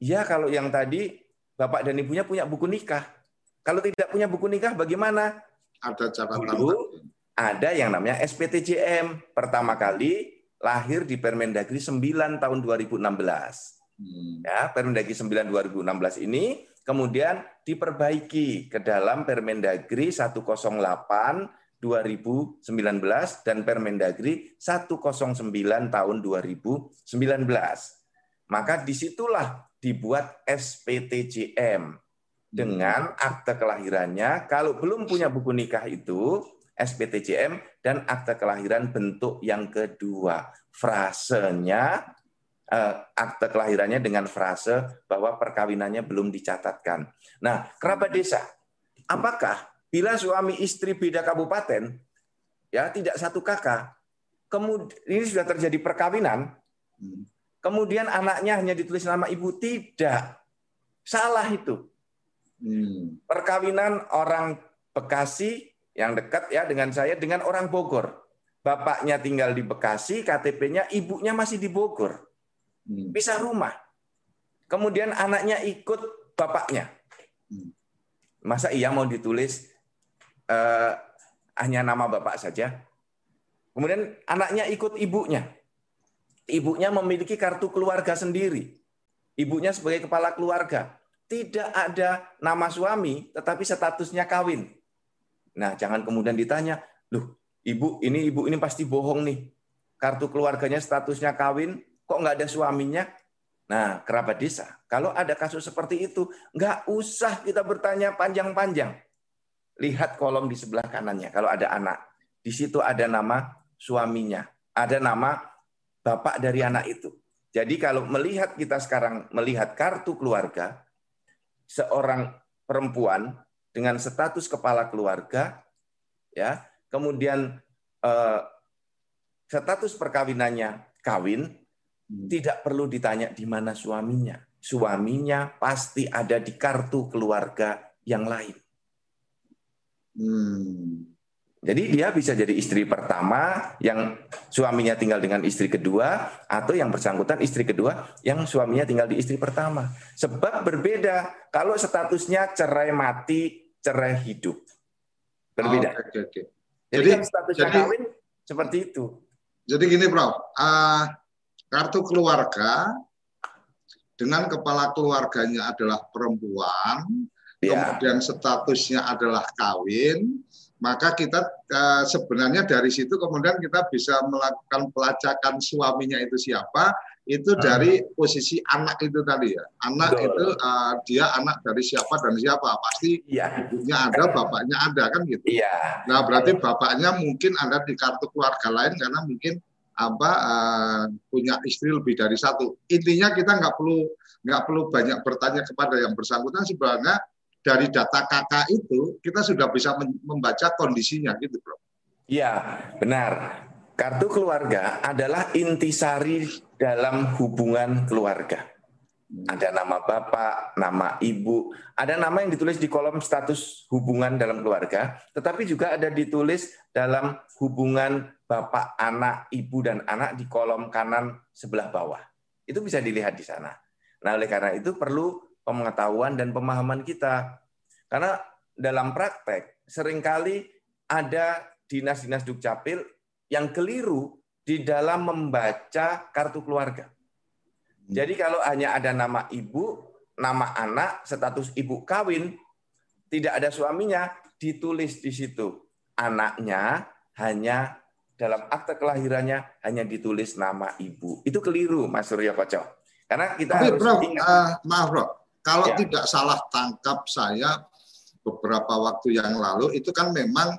ya kalau yang tadi bapak dan ibunya punya buku nikah. Kalau tidak punya buku nikah bagaimana? Ada catatan. Dulu ada yang namanya S P T J M. Pertama kali lahir di Permendagri sembilan tahun dua ribu enam belas. Hmm. Ya, Permendagri sembilan dua ribu enam belas ini kemudian diperbaiki ke dalam Permendagri satu nol delapan dua ribu sembilan belas dan Permendagri satu nol sembilan tahun dua ribu sembilan belas. Maka disitulah dibuat S P T J M dengan akte kelahirannya. Kalau belum punya buku nikah itu S P T J M dan akte kelahiran bentuk yang kedua. Frasenya eh, akte kelahirannya dengan frase bahwa perkawinannya belum dicatatkan. Nah, kerabat desa, apakah bila suami istri beda kabupaten, ya tidak satu kakak, kemudian ini sudah terjadi perkawinan? Kemudian anaknya hanya ditulis nama ibu, tidak. Salah itu. Hmm. Perkawinan orang Bekasi yang dekat ya dengan saya dengan orang Bogor. Bapaknya tinggal di Bekasi, K T P-nya, ibunya masih di Bogor. Hmm. Pisah rumah. Kemudian anaknya ikut bapaknya. Hmm. Masa iya mau ditulis eh, hanya nama bapak saja? Kemudian anaknya ikut ibunya. Ibunya memiliki kartu keluarga sendiri. Ibunya sebagai kepala keluarga. Tidak ada nama suami, tetapi statusnya kawin. Nah, jangan kemudian ditanya, loh, ibu ini ibu ini pasti bohong nih. Kartu keluarganya statusnya kawin, kok nggak ada suaminya? Nah, kerabat desa, kalau ada kasus seperti itu, nggak usah kita bertanya panjang-panjang. Lihat kolom di sebelah kanannya, kalau ada anak. Di situ ada nama suaminya, ada nama bapak dari anak itu. Jadi kalau melihat kita sekarang, melihat kartu keluarga, seorang perempuan dengan status kepala keluarga, ya kemudian eh, status perkawinannya kawin, hmm. tidak perlu ditanya di mana suaminya. Suaminya pasti ada di kartu keluarga yang lain. Hmm. Jadi dia bisa jadi istri pertama yang suaminya tinggal dengan istri kedua, atau yang bersangkutan istri kedua yang suaminya tinggal di istri pertama. Sebab berbeda kalau statusnya cerai mati, cerai hidup. Berbeda. Oh, okay, okay. Jadi, jadi kan statusnya jadi, kawin seperti itu. Jadi gini Prof, uh, kartu keluarga dengan kepala keluarganya adalah perempuan, ya. Kemudian statusnya adalah kawin, maka kita sebenarnya dari situ kemudian kita bisa melakukan pelacakan suaminya itu siapa, itu dari posisi anak itu tadi ya. Anak Betul. Itu uh, dia anak dari siapa dan siapa. Pasti ya. Ibunya ada, bapaknya ada kan gitu. Ya. Nah berarti bapaknya mungkin ada di kartu keluarga lain karena mungkin apa uh, punya istri lebih dari satu. Intinya kita nggak perlu nggak perlu banyak bertanya kepada yang bersangkutan sebenarnya. Dari data K K itu kita sudah bisa membaca kondisinya gitu, Bro. Iya, benar. Kartu keluarga adalah intisari dalam hubungan keluarga. Ada nama bapak, nama ibu, ada nama yang ditulis di kolom status hubungan dalam keluarga, tetapi juga ada ditulis dalam hubungan bapak, anak, ibu dan anak di kolom kanan sebelah bawah. Itu bisa dilihat di sana. Nah, oleh karena itu perlu pengetahuan dan pemahaman kita. Karena dalam praktek seringkali ada dinas-dinas Dukcapil yang keliru di dalam membaca kartu keluarga. Jadi kalau hanya ada nama ibu, nama anak, status ibu kawin, tidak ada suaminya, ditulis di situ. Anaknya hanya dalam akte kelahirannya hanya ditulis nama ibu. Itu keliru, Mas Surya Koco. Karena kita Tapi, harus bro, ingat. Uh, maaf, bro. Kalau ya. Tidak salah tangkap saya beberapa waktu yang lalu itu kan memang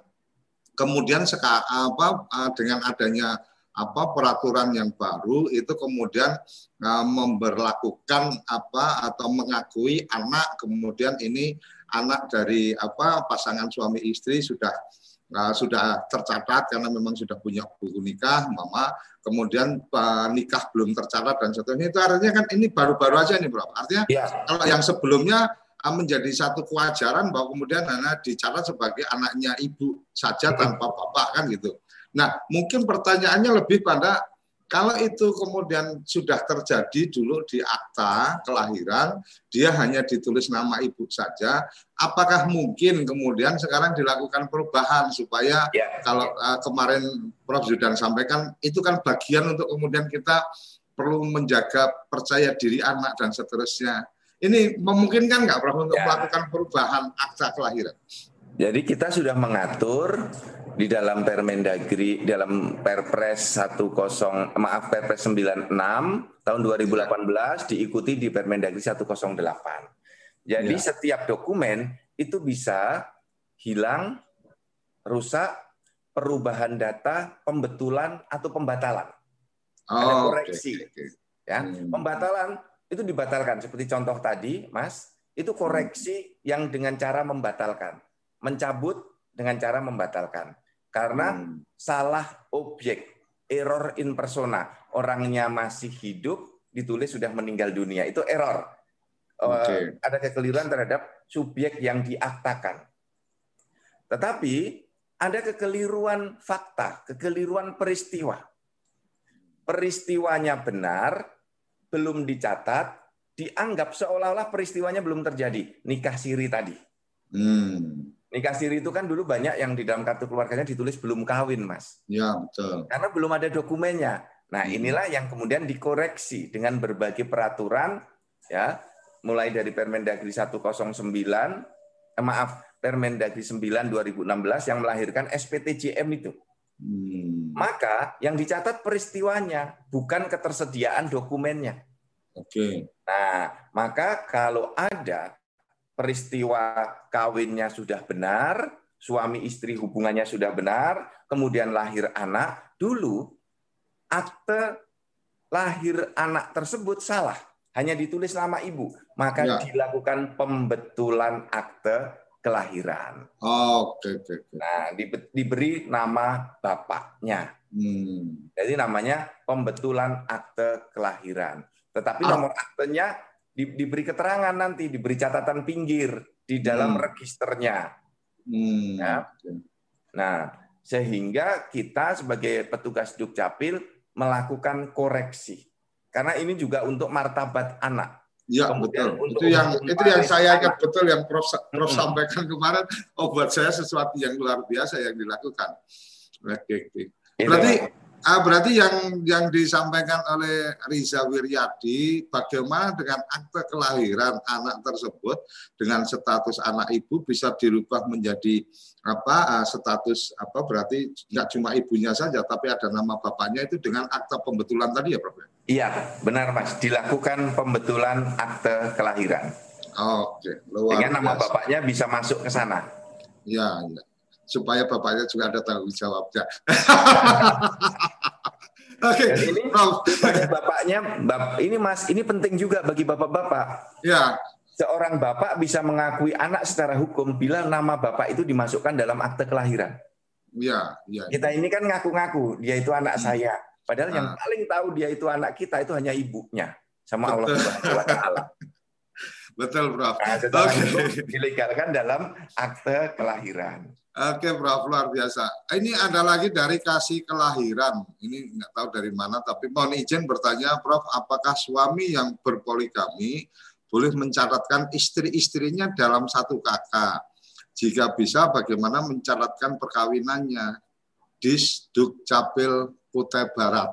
kemudian apa dengan adanya apa peraturan yang baru itu kemudian uh, memberlakukan apa atau mengakui anak, kemudian ini anak dari apa pasangan suami istri sudah uh, sudah tercatat karena memang sudah punya buku nikah mama, kemudian uh, nikah belum tercatat dan seterusnya. Itu artinya kan ini baru-baru aja nih Bro. Artinya ya. Kalau yang sebelumnya menjadi satu kewajaran bahwa kemudian anak dicatat sebagai anaknya ibu saja tanpa bapak kan gitu. Nah, mungkin pertanyaannya lebih pada kalau itu kemudian sudah terjadi dulu di akta kelahiran, dia hanya ditulis nama ibu saja, apakah mungkin kemudian sekarang dilakukan perubahan supaya ya. Kalau uh, kemarin Prof Zudan sampaikan, itu kan bagian untuk kemudian kita perlu menjaga percaya diri anak dan seterusnya. Ini memungkinkan nggak Prof untuk ya. Melakukan perubahan akta kelahiran? Jadi kita sudah mengatur di dalam Permendagri, dalam Perpres sepuluh maaf Perpres sembilan puluh enam tahun dua ribu delapan belas diikuti di Permendagri seratus delapan. Jadi ya. Setiap dokumen itu bisa hilang, rusak, perubahan data, pembetulan atau pembatalan. Oh, ada koreksi. Okay, okay. Ya, hmm. Pembatalan itu dibatalkan seperti contoh tadi, Mas, itu koreksi hmm. yang dengan cara membatalkan. Mencabut dengan cara membatalkan karena hmm. salah objek, error in persona, orangnya masih hidup ditulis sudah meninggal dunia, itu error. Okay. Ada kekeliruan terhadap subjek yang diaktakan, tetapi ada kekeliruan fakta, kekeliruan peristiwa, peristiwanya benar belum dicatat, dianggap seolah-olah peristiwanya belum terjadi, nikah siri tadi. Hmm. Nikah siri itu kan dulu banyak yang di dalam kartu keluarganya ditulis belum kawin, Mas. Ya, betul. Karena belum ada dokumennya. Nah, inilah yang kemudian dikoreksi dengan berbagai peraturan, ya, mulai dari Permendagri seratus sembilan, eh, maaf, Permendagri sembilan dua ribu enam belas yang melahirkan S P T J M itu. Hmm. Maka yang dicatat peristiwanya, bukan ketersediaan dokumennya. Oke. Okay. Nah, maka kalau ada peristiwa kawinnya sudah benar, suami istri hubungannya sudah benar, kemudian lahir anak, dulu akte lahir anak tersebut salah, hanya ditulis nama ibu, maka ya. Dilakukan pembetulan akte kelahiran. Oh, oke, oke. Nah, di, diberi nama bapaknya. Hmm. Jadi namanya pembetulan akte kelahiran. Tetapi nomor ah. aktenya Di, diberi keterangan nanti, diberi catatan pinggir di dalam hmm. registernya. Hmm. Ya. Nah, sehingga kita sebagai petugas Dukcapil melakukan koreksi. Karena ini juga untuk martabat anak. Ya, kemudian betul. Itu yang itu yang saya ingat betul yang Prof Prof hmm. sampaikan kemarin. Oh, buat saya sesuatu yang luar biasa yang dilakukan. Berarti Ah, berarti yang yang disampaikan oleh Risa Wiryadi, bagaimana dengan akte kelahiran anak tersebut dengan status anak ibu bisa dirubah menjadi apa status apa berarti nggak cuma ibunya saja tapi ada nama bapaknya, itu dengan akte pembetulan tadi ya Prof? Iya benar Mas, dilakukan pembetulan akte kelahiran. Oke. Luar dengan biasa. Nama bapaknya bisa masuk ke sana. Iya. Ya. Supaya bapaknya juga ada tanggung jawabnya. Oke. Ini bapaknya, bap, ini Mas, ini penting juga bagi bapak-bapak. Ya. Seorang bapak bisa mengakui anak secara hukum bila nama bapak itu dimasukkan dalam akte kelahiran. Ya. Ya. Kita ini kan ngaku-ngaku dia itu anak hmm. saya, padahal nah. yang paling tahu dia itu anak kita itu hanya ibunya, sama Allah Subhanahu wa Ta'ala. Betul, Prof. Nah, okay. Dilegalkan dalam akte kelahiran. Oke, Prof, luar biasa. Ini ada lagi dari kasih kelahiran. Ini nggak tahu dari mana, tapi mohon izin bertanya, Prof, apakah suami yang berpoligami boleh mencatatkan istri-istrinya dalam satu K K? Jika bisa, bagaimana mencatatkan perkawinannya? Kadis Dukcapil Kutai Barat.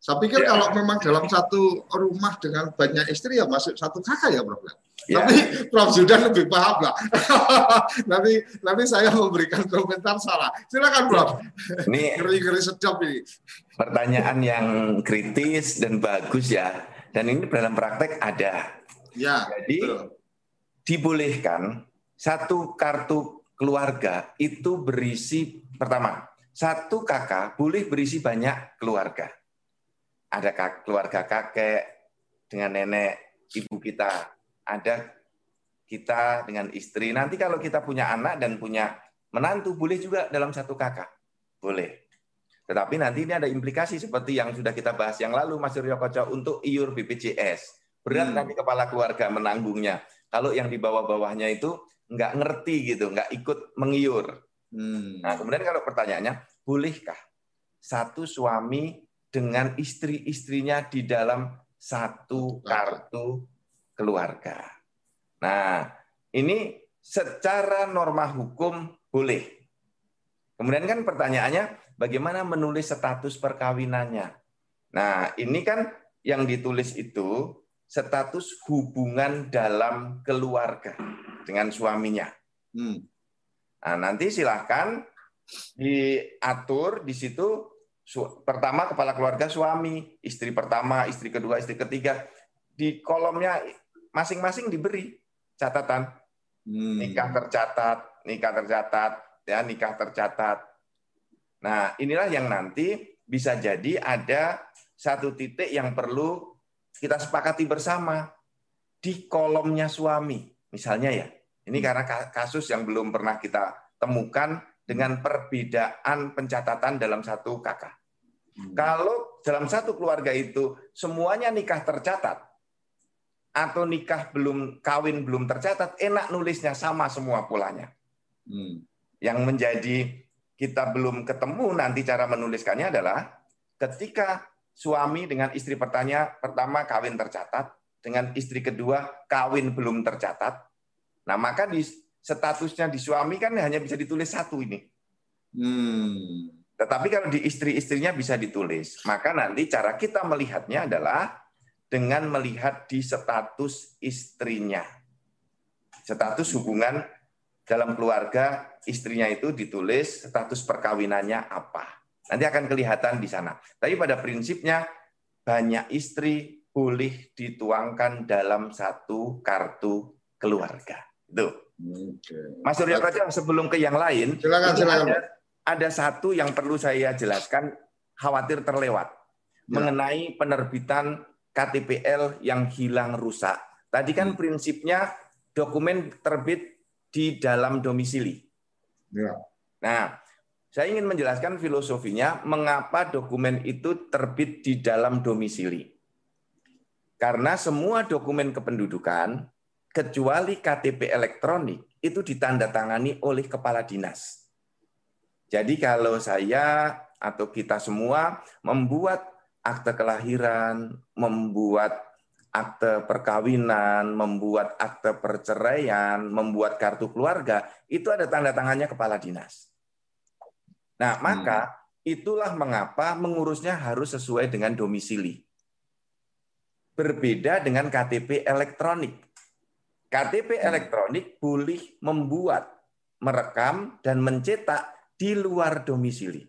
Saya pikir ya. Kalau memang dalam satu rumah dengan banyak istri ya masuk satu K K ya, Prof. Ya. Tapi Prof Zudan lebih paham lah. nanti nanti saya memberikan komentar salah. Silakan Prof. Ini ngeri-ngeri sedap ini. Pertanyaan yang kritis dan bagus ya. Dan ini dalam praktek ada. Ya. Jadi betul. Dibolehkan satu kartu keluarga itu berisi pertama satu K K boleh berisi banyak keluarga. Ada keluarga kakek dengan nenek, ibu kita, ada kita dengan istri. Nanti kalau kita punya anak dan punya menantu, boleh juga dalam satu K K. Boleh. Tetapi nanti ini ada implikasi seperti yang sudah kita bahas yang lalu, Mas Surya Koco, untuk iur B P J S. Berat hmm. nanti kepala keluarga menanggungnya. Kalau yang di bawah-bawahnya itu nggak ngerti gitu, nggak ikut mengiur. Hmm. Nah, kemudian kalau pertanyaannya, bolehkah satu suami dengan istri-istrinya di dalam satu kartu keluarga? Nah, ini secara norma hukum boleh. Kemudian kan pertanyaannya, bagaimana menulis status perkawinannya? Nah, ini kan yang ditulis itu status hubungan dalam keluarga dengan suaminya. Hmm. Nah, nanti silahkan diatur di situ, pertama kepala keluarga suami, istri pertama, istri kedua, istri ketiga. Di kolomnya masing-masing diberi catatan. Hmm. Nikah tercatat, nikah tercatat, ya nikah tercatat. Nah, inilah yang nanti bisa jadi ada satu titik yang perlu kita sepakati bersama di kolomnya suami. Misalnya ya, ini karena kasus yang belum pernah kita temukan dengan perbedaan pencatatan dalam satu K K. Hmm. Kalau dalam satu keluarga itu semuanya nikah tercatat atau nikah belum kawin belum tercatat, enak nulisnya sama semua polanya. Hmm. Yang menjadi kita belum ketemu nanti cara menuliskannya adalah ketika suami dengan istri pertanya, pertama kawin tercatat, dengan istri kedua kawin belum tercatat. Nah, maka di statusnya di suami kan hanya bisa ditulis satu ini. Hmm. Tetapi kalau di istri-istrinya bisa ditulis. Maka nanti cara kita melihatnya adalah dengan melihat di status istrinya. Status hubungan dalam keluarga istrinya itu ditulis, status perkawinannya apa. Nanti akan kelihatan di sana. Tapi pada prinsipnya banyak istri boleh dituangkan dalam satu kartu keluarga. Itu. Mas Surya Koco, sebelum ke yang lain, silakan, silakan. Ada, ada satu yang perlu saya jelaskan, khawatir terlewat, ya, mengenai penerbitan K T P-el yang hilang rusak. Tadi kan hmm. prinsipnya dokumen terbit di dalam domisili. Ya. Nah, saya ingin menjelaskan filosofinya mengapa dokumen itu terbit di dalam domisili. Karena semua dokumen kependudukan kecuali K T P elektronik itu ditandatangani oleh kepala dinas. Jadi kalau saya atau kita semua membuat akte kelahiran, membuat akte perkawinan, membuat akte perceraian, membuat kartu keluarga, itu ada tanda tangannya kepala dinas. Nah, maka itulah mengapa mengurusnya harus sesuai dengan domisili. Berbeda dengan K T P elektronik. K T P elektronik boleh membuat, merekam, dan mencetak di luar domisili.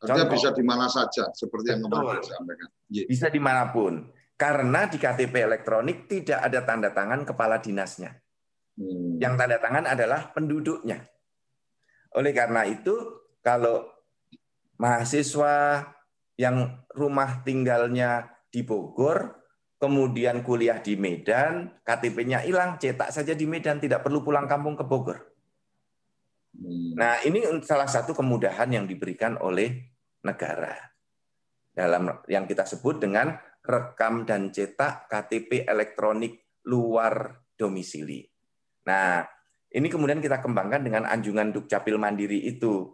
Contoh, bisa di mana saja, seperti yang kemarin saya sampaikan. Bisa dimanapun, karena di K T P elektronik tidak ada tanda tangan kepala dinasnya. Hmm. Yang tanda tangan adalah penduduknya. Oleh karena itu, kalau mahasiswa yang rumah tinggalnya di Bogor, kemudian kuliah di Medan, K T P-nya hilang, cetak saja di Medan, tidak perlu pulang kampung ke Bogor. Nah, ini salah satu kemudahan yang diberikan oleh negara dalam yang kita sebut dengan rekam dan cetak K T P elektronik luar domisili. Nah, ini kemudian kita kembangkan dengan anjungan Dukcapil Mandiri itu.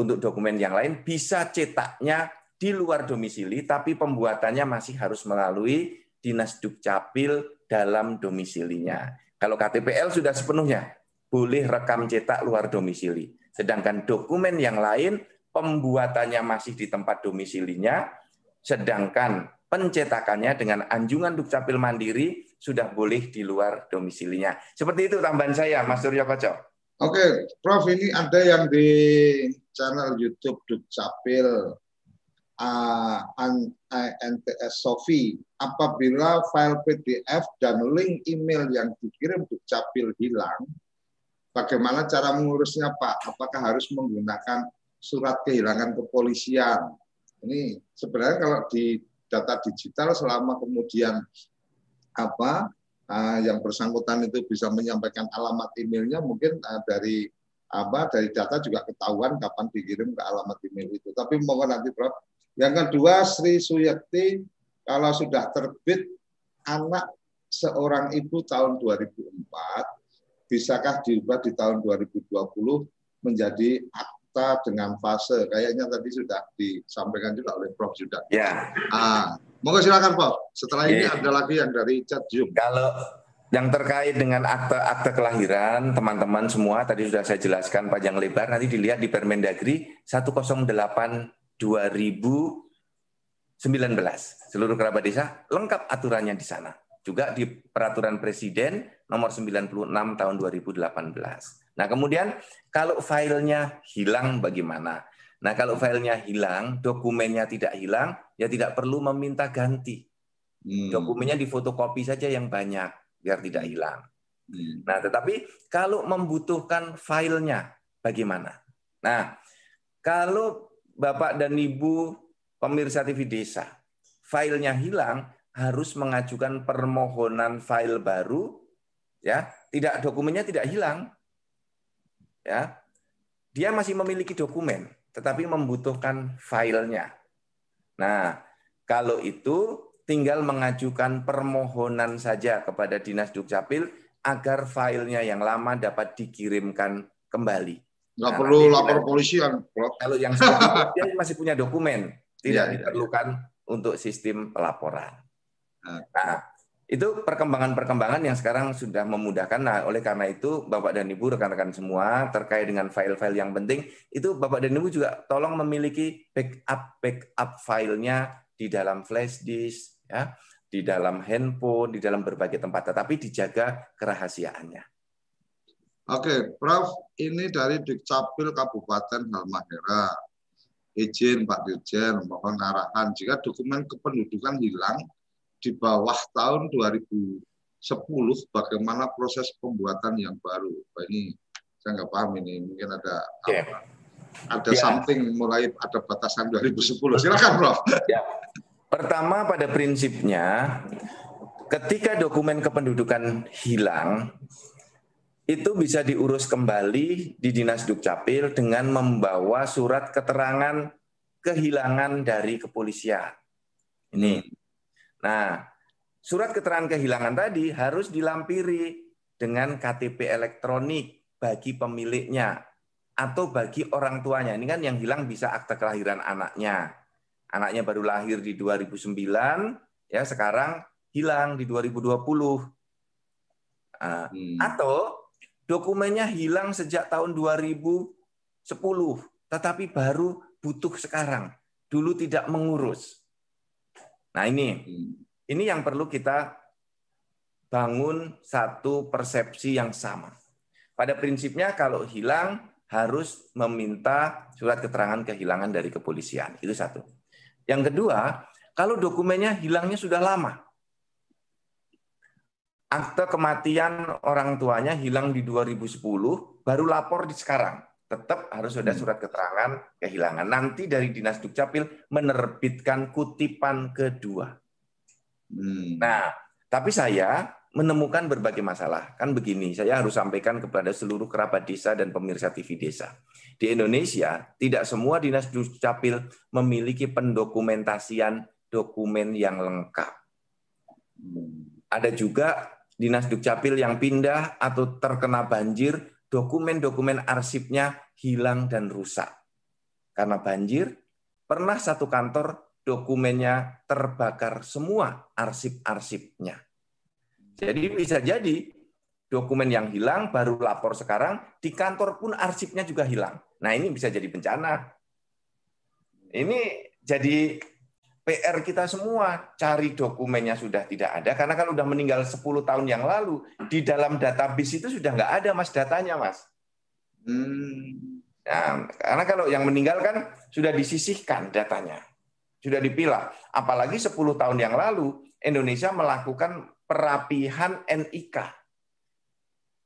Untuk dokumen yang lain bisa cetaknya di luar domisili, tapi pembuatannya masih harus melalui Dinas Dukcapil dalam domisilinya. Kalau K T P-el sudah sepenuhnya, boleh rekam cetak luar domisili. Sedangkan dokumen yang lain, pembuatannya masih di tempat domisilinya, sedangkan pencetakannya dengan anjungan Dukcapil Mandiri sudah boleh di luar domisilinya. Seperti itu tambahan saya, Mas Surya Koco. Oke, Prof, ini ada yang di channel YouTube Dukcapil A N T S Sofi, apabila file P D F dan link email yang dikirim Dukcapil hilang, bagaimana cara mengurusnya, Pak? Apakah harus menggunakan surat kehilangan kepolisian. Ini sebenarnya kalau di data digital selama kemudian apa uh, yang bersangkutan itu bisa menyampaikan alamat emailnya, mungkin uh, dari apa dari data juga ketahuan kapan dikirim ke alamat email itu. Tapi mohon nanti Prof. Yang kedua, Sri Suyekti kalau sudah terbit anak seorang ibu tahun dua ribu empat, bisakah diubah di tahun dua ribu dua puluh menjadi akta dengan fase? Kayaknya tadi sudah disampaikan juga oleh Prof Zudan. Ya. Ah, monggo silakan Prof. Setelah ini ya. Ada lagi yang dari chat Zoom. Kalau yang terkait dengan akte-akte kelahiran, teman-teman semua tadi sudah saya jelaskan panjang lebar, nanti dilihat di Permendagri satu nol delapan dua ribu sembilan belas. Seluruh kerabat desa lengkap aturannya di sana. Juga di Peraturan Presiden nomor sembilan puluh enam tahun dua ribu delapan belas. Nah, kemudian kalau filenya hilang bagaimana? Nah, kalau filenya hilang, dokumennya tidak hilang, ya tidak perlu meminta ganti. Hmm. Dokumennya difotokopi saja yang banyak, biar tidak hilang. Hmm. Nah, tetapi kalau membutuhkan filenya, bagaimana? Nah, kalau Bapak dan Ibu pemirsa T V Desa, filenya hilang, harus mengajukan permohonan file baru, ya, tidak dokumennya tidak hilang, ya, dia masih memiliki dokumen, tetapi membutuhkan filenya. Nah, kalau itu tinggal mengajukan permohonan saja kepada Dinas Dukcapil agar filenya yang lama dapat dikirimkan kembali. Nggak nah, perlu lapor polisi yang kalau yang sekarang, dia masih punya dokumen, tidak ya, diperlukan ya, ya. Untuk sistem pelaporan. Nah, itu perkembangan-perkembangan yang sekarang sudah memudahkan. Nah, oleh karena itu Bapak dan Ibu rekan-rekan semua terkait dengan file-file yang penting itu Bapak dan Ibu juga tolong memiliki backup backup filenya di dalam flash disk, ya, di dalam handphone, di dalam berbagai tempat, tetapi dijaga kerahasiaannya. Oke, Prof, ini dari Dukcapil Kabupaten Halmahera. Izin Pak Dirjen, mohon arahan jika dokumen kependudukan hilang di bawah tahun dua ribu sepuluh, bagaimana proses pembuatan yang baru? Bah, ini saya nggak paham ini, mungkin ada yeah. apa? Ada ya. Something mulai ada batasan dua ribu sepuluh. Silakan, Prof. Ya. Pertama pada prinsipnya, ketika dokumen kependudukan hilang, itu bisa diurus kembali di Dinas Dukcapil dengan membawa surat keterangan kehilangan dari kepolisian. Ini. Nah, surat keterangan kehilangan tadi harus dilampiri dengan K T P elektronik bagi pemiliknya. Atau bagi orang tuanya. Ini kan yang hilang bisa akte kelahiran anaknya. Anaknya baru lahir di dua ribu sembilan, ya sekarang hilang di dua ribu dua puluh. Hmm. Atau dokumennya hilang sejak tahun dua ribu sepuluh, tetapi baru butuh sekarang. Dulu tidak mengurus. Nah ini, ini yang perlu kita bangun satu persepsi yang sama. Pada prinsipnya kalau hilang, harus meminta surat keterangan kehilangan dari kepolisian. Itu satu. Yang kedua, kalau dokumennya hilangnya sudah lama. Akte kematian orang tuanya hilang di dua ribu sepuluh, baru lapor di sekarang. Tetap harus ada surat keterangan kehilangan. Nanti dari Dinas Dukcapil menerbitkan kutipan kedua. Hmm. Nah, tapi saya menemukan berbagai masalah. Kan begini, saya harus sampaikan kepada seluruh kerabat desa dan pemirsa T V Desa. Di Indonesia, tidak semua Dinas Dukcapil memiliki pendokumentasian dokumen yang lengkap. Ada juga Dinas Dukcapil yang pindah atau terkena banjir, dokumen-dokumen arsipnya hilang dan rusak. Karena banjir, pernah satu kantor dokumennya terbakar semua arsip-arsipnya. Jadi bisa jadi dokumen yang hilang baru lapor sekarang, di kantor pun arsipnya juga hilang. Nah ini bisa jadi bencana. Ini jadi P R kita semua, cari dokumennya sudah tidak ada, karena kan udah meninggal sepuluh tahun yang lalu, di dalam database itu sudah nggak ada mas datanya mas. Hmm. Nah, karena kalau yang meninggal kan sudah disisihkan datanya, sudah dipilah. Apalagi sepuluh tahun yang lalu Indonesia melakukan perapihan N I K.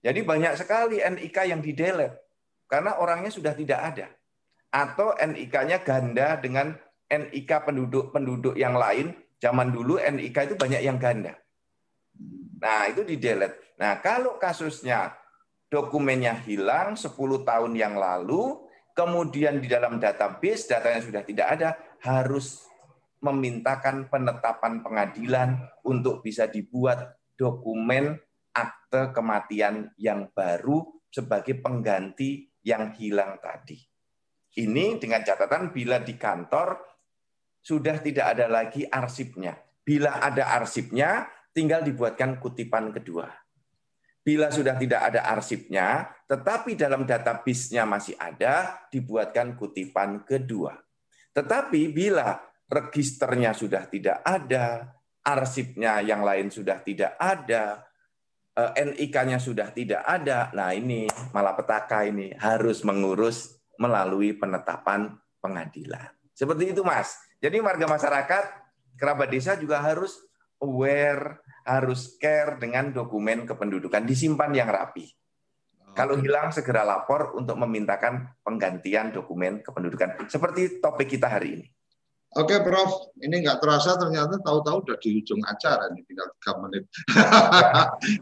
Jadi banyak sekali N I K yang didelete karena orangnya sudah tidak ada. atau N I K-nya ganda dengan N I K penduduk-penduduk yang lain. Zaman dulu N I K itu banyak yang ganda. Nah, itu di-delete. Nah, kalau kasusnya dokumennya hilang sepuluh tahun yang lalu, kemudian di dalam database datanya sudah tidak ada, harus memintakan penetapan pengadilan untuk bisa dibuat dokumen akte kematian yang baru sebagai pengganti yang hilang tadi. Ini dengan catatan bila di kantor sudah tidak ada lagi arsipnya. Bila ada arsipnya, tinggal dibuatkan kutipan kedua. Bila sudah tidak ada arsipnya, tetapi dalam database-nya masih ada, dibuatkan kutipan kedua. Tetapi bila registernya sudah tidak ada, arsipnya yang lain sudah tidak ada, N I K-nya sudah tidak ada, nah ini malapetaka ini harus mengurus melalui penetapan pengadilan. Seperti itu, Mas. Jadi warga masyarakat, kerabat desa juga harus aware, harus care dengan dokumen kependudukan, disimpan yang rapi. Kalau hilang segera lapor untuk memintakan penggantian dokumen kependudukan. Seperti topik kita hari ini. Oke, Prof. Ini nggak terasa ternyata tahu-tahu udah di ujung acara ini, tinggal tiga menit.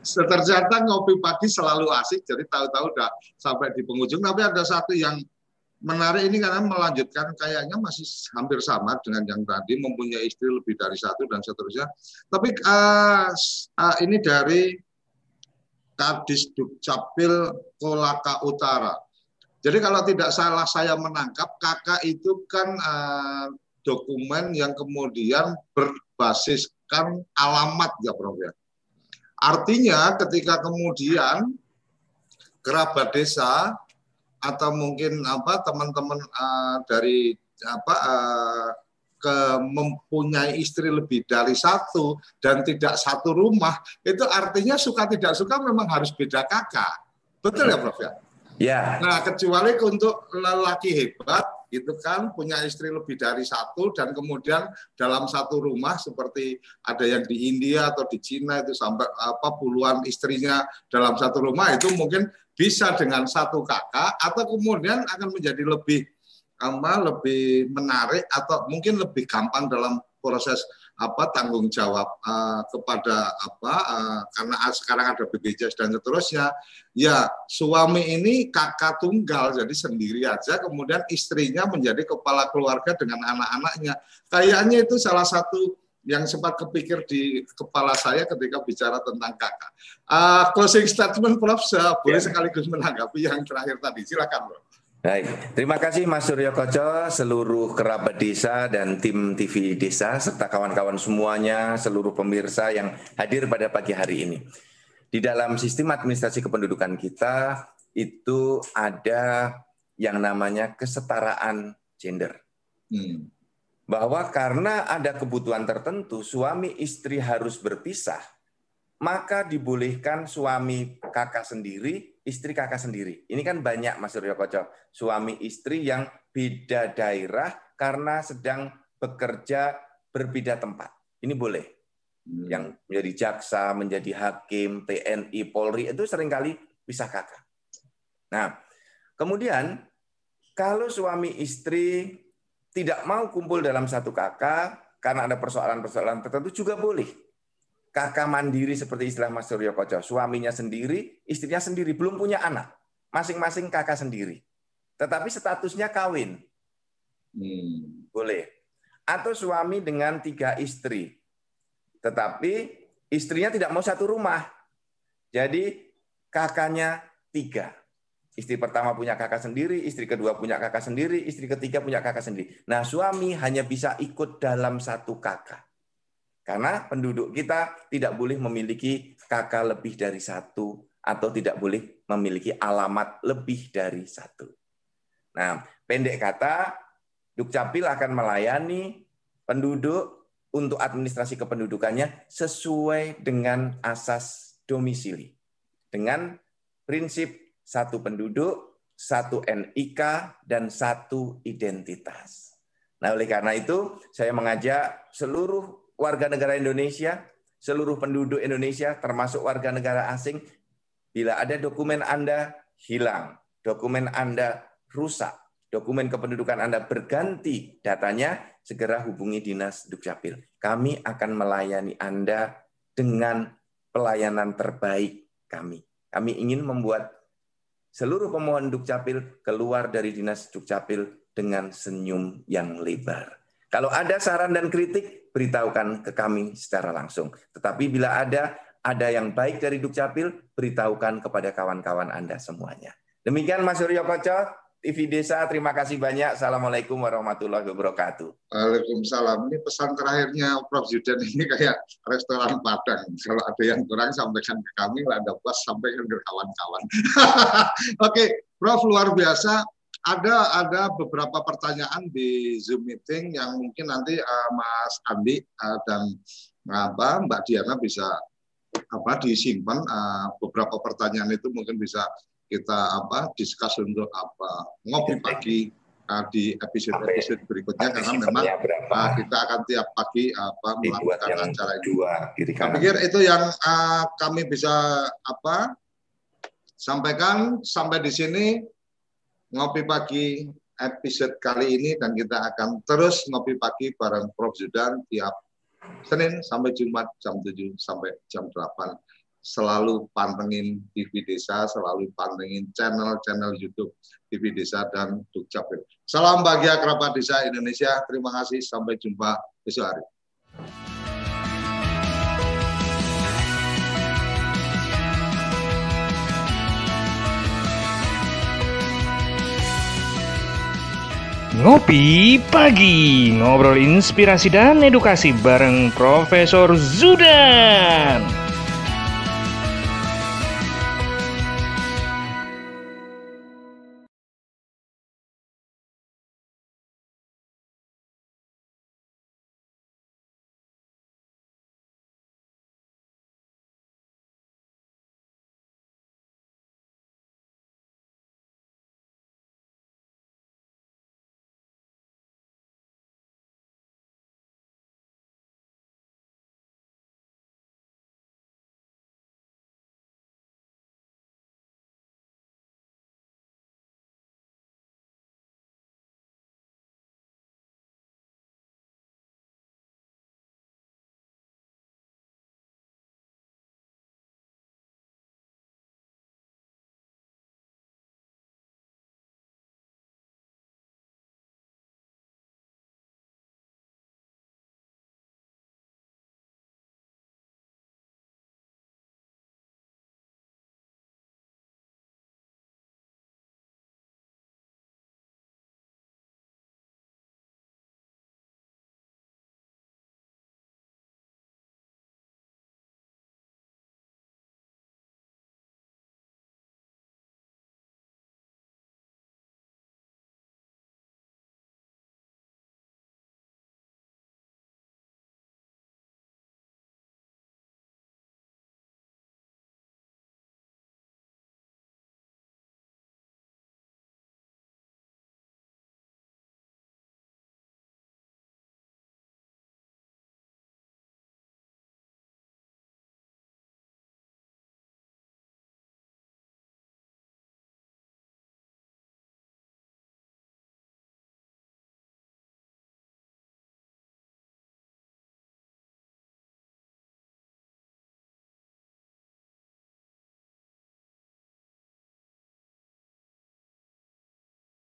Ternyata ngopi pagi selalu asik, jadi tahu-tahu udah sampai di penghujung. Tapi ada satu yang menarik ini karena melanjutkan kayaknya masih hampir sama dengan yang tadi, mempunyai istri lebih dari satu dan seterusnya. Tapi uh, uh, ini dari Kadis Dukcapil Kolaka Utara. Jadi kalau tidak salah saya menangkap, K K itu kan Uh, dokumen yang kemudian berbasiskan alamat, ya Prof ya. Artinya ketika kemudian kerabat desa atau mungkin apa teman-teman uh, dari apa uh, ke mempunyai istri lebih dari satu dan tidak satu rumah, itu artinya suka tidak suka memang harus beda kakak. Betul ya, Prof ya? Ya. Nah, kecuali untuk lelaki hebat itu kan punya istri lebih dari satu dan kemudian dalam satu rumah seperti ada yang di India atau di Cina itu sampai apa puluhan istrinya dalam satu rumah, itu mungkin bisa dengan satu kakak atau kemudian akan menjadi lebih ama lebih menarik atau mungkin lebih gampang dalam proses apa tanggung jawab uh, kepada apa uh, karena sekarang ada B P J S dan seterusnya ya, suami ini kakak tunggal jadi sendiri aja, kemudian istrinya menjadi kepala keluarga dengan anak-anaknya. Kayaknya itu salah satu yang sempat kepikir di kepala saya ketika bicara tentang kakak. Uh, closing statement Prof, boleh sekaligus menanggapi yang terakhir tadi, silakan Prof. Baik, terima kasih Mas Surya Koco, seluruh kerabat desa dan tim T V Desa, serta kawan-kawan semuanya, seluruh pemirsa yang hadir pada pagi hari ini. Di dalam sistem administrasi kependudukan kita, itu ada yang namanya kesetaraan gender. Hmm. Bahwa karena ada kebutuhan tertentu, suami istri harus berpisah, maka dibolehkan suami kakak sendiri, istri kakak sendiri. Ini kan banyak Mas Riyo Koco, suami istri yang beda daerah karena sedang bekerja berbeda tempat. Ini boleh. Yang menjadi jaksa, menjadi hakim, T N I, Polri, itu seringkali pisah kakak. Nah, kemudian kalau suami istri tidak mau kumpul dalam satu kakak karena ada persoalan-persoalan tertentu juga boleh. Kakak mandiri seperti istilah Mas Surya Koco, suaminya sendiri, istrinya sendiri, belum punya anak, masing-masing kakak sendiri. Tetapi statusnya kawin, hmm. boleh. Atau suami dengan tiga istri, tetapi istrinya tidak mau satu rumah, jadi kakaknya tiga. Istri pertama punya kakak sendiri, istri kedua punya kakak sendiri, istri ketiga punya kakak sendiri. Nah, suami hanya bisa ikut dalam satu kakak. Karena penduduk kita tidak boleh memiliki kakak lebih dari satu atau tidak boleh memiliki alamat lebih dari satu. Nah, pendek kata, Dukcapil akan melayani penduduk untuk administrasi kependudukannya sesuai dengan asas domisili. Dengan prinsip satu penduduk, satu N I K, dan satu identitas. Nah, oleh karena itu, saya mengajak seluruh warga negara Indonesia, seluruh penduduk Indonesia, termasuk warga negara asing, bila ada dokumen Anda hilang, dokumen Anda rusak, dokumen kependudukan Anda berganti datanya, segera hubungi Dinas Dukcapil. Kami akan melayani Anda dengan pelayanan terbaik kami. Kami ingin membuat seluruh pemohon Dukcapil keluar dari Dinas Dukcapil dengan senyum yang lebar. Kalau ada saran dan kritik, beritahukan ke kami secara langsung. Tetapi bila ada, ada yang baik dari Dukcapil, beritahukan kepada kawan-kawan Anda semuanya. Demikian Mas Surya Koco, T V Desa, terima kasih banyak. Assalamualaikum warahmatullahi wabarakatuh. Waalaikumsalam. Ini pesan terakhirnya Profesor Zudan ini kayak restoran Padang. Kalau ada yang kurang, sampaikan ke kami, kalau ada puas, sampaikan ke kawan-kawan. Oke, Prof luar biasa. Ada ada beberapa pertanyaan di Zoom meeting yang mungkin nanti uh, Mas Andi uh, dan apa, Mbak Diana bisa apa disimpan, uh, beberapa pertanyaan itu mungkin bisa kita apa diskus untuk apa ngopi pagi uh, di episode-episode berikutnya, karena memang uh, kita akan tiap pagi apa melakukan acara itu. Saya pikir itu yang uh, kami bisa apa sampaikan sampai di sini. Ngopi Pagi episode kali ini, dan kita akan terus ngopi pagi bareng Profesor Zudan tiap Senin sampai Jumat jam tujuh sampai jam delapan. Selalu pantengin T V Desa, selalu pantengin channel-channel YouTube T V Desa dan Dukcapil. Salam bahagia kerabat desa Indonesia. Terima kasih, sampai jumpa besok hari. Ngopi Pagi, ngobrol inspirasi dan edukasi bareng Profesor Zudan.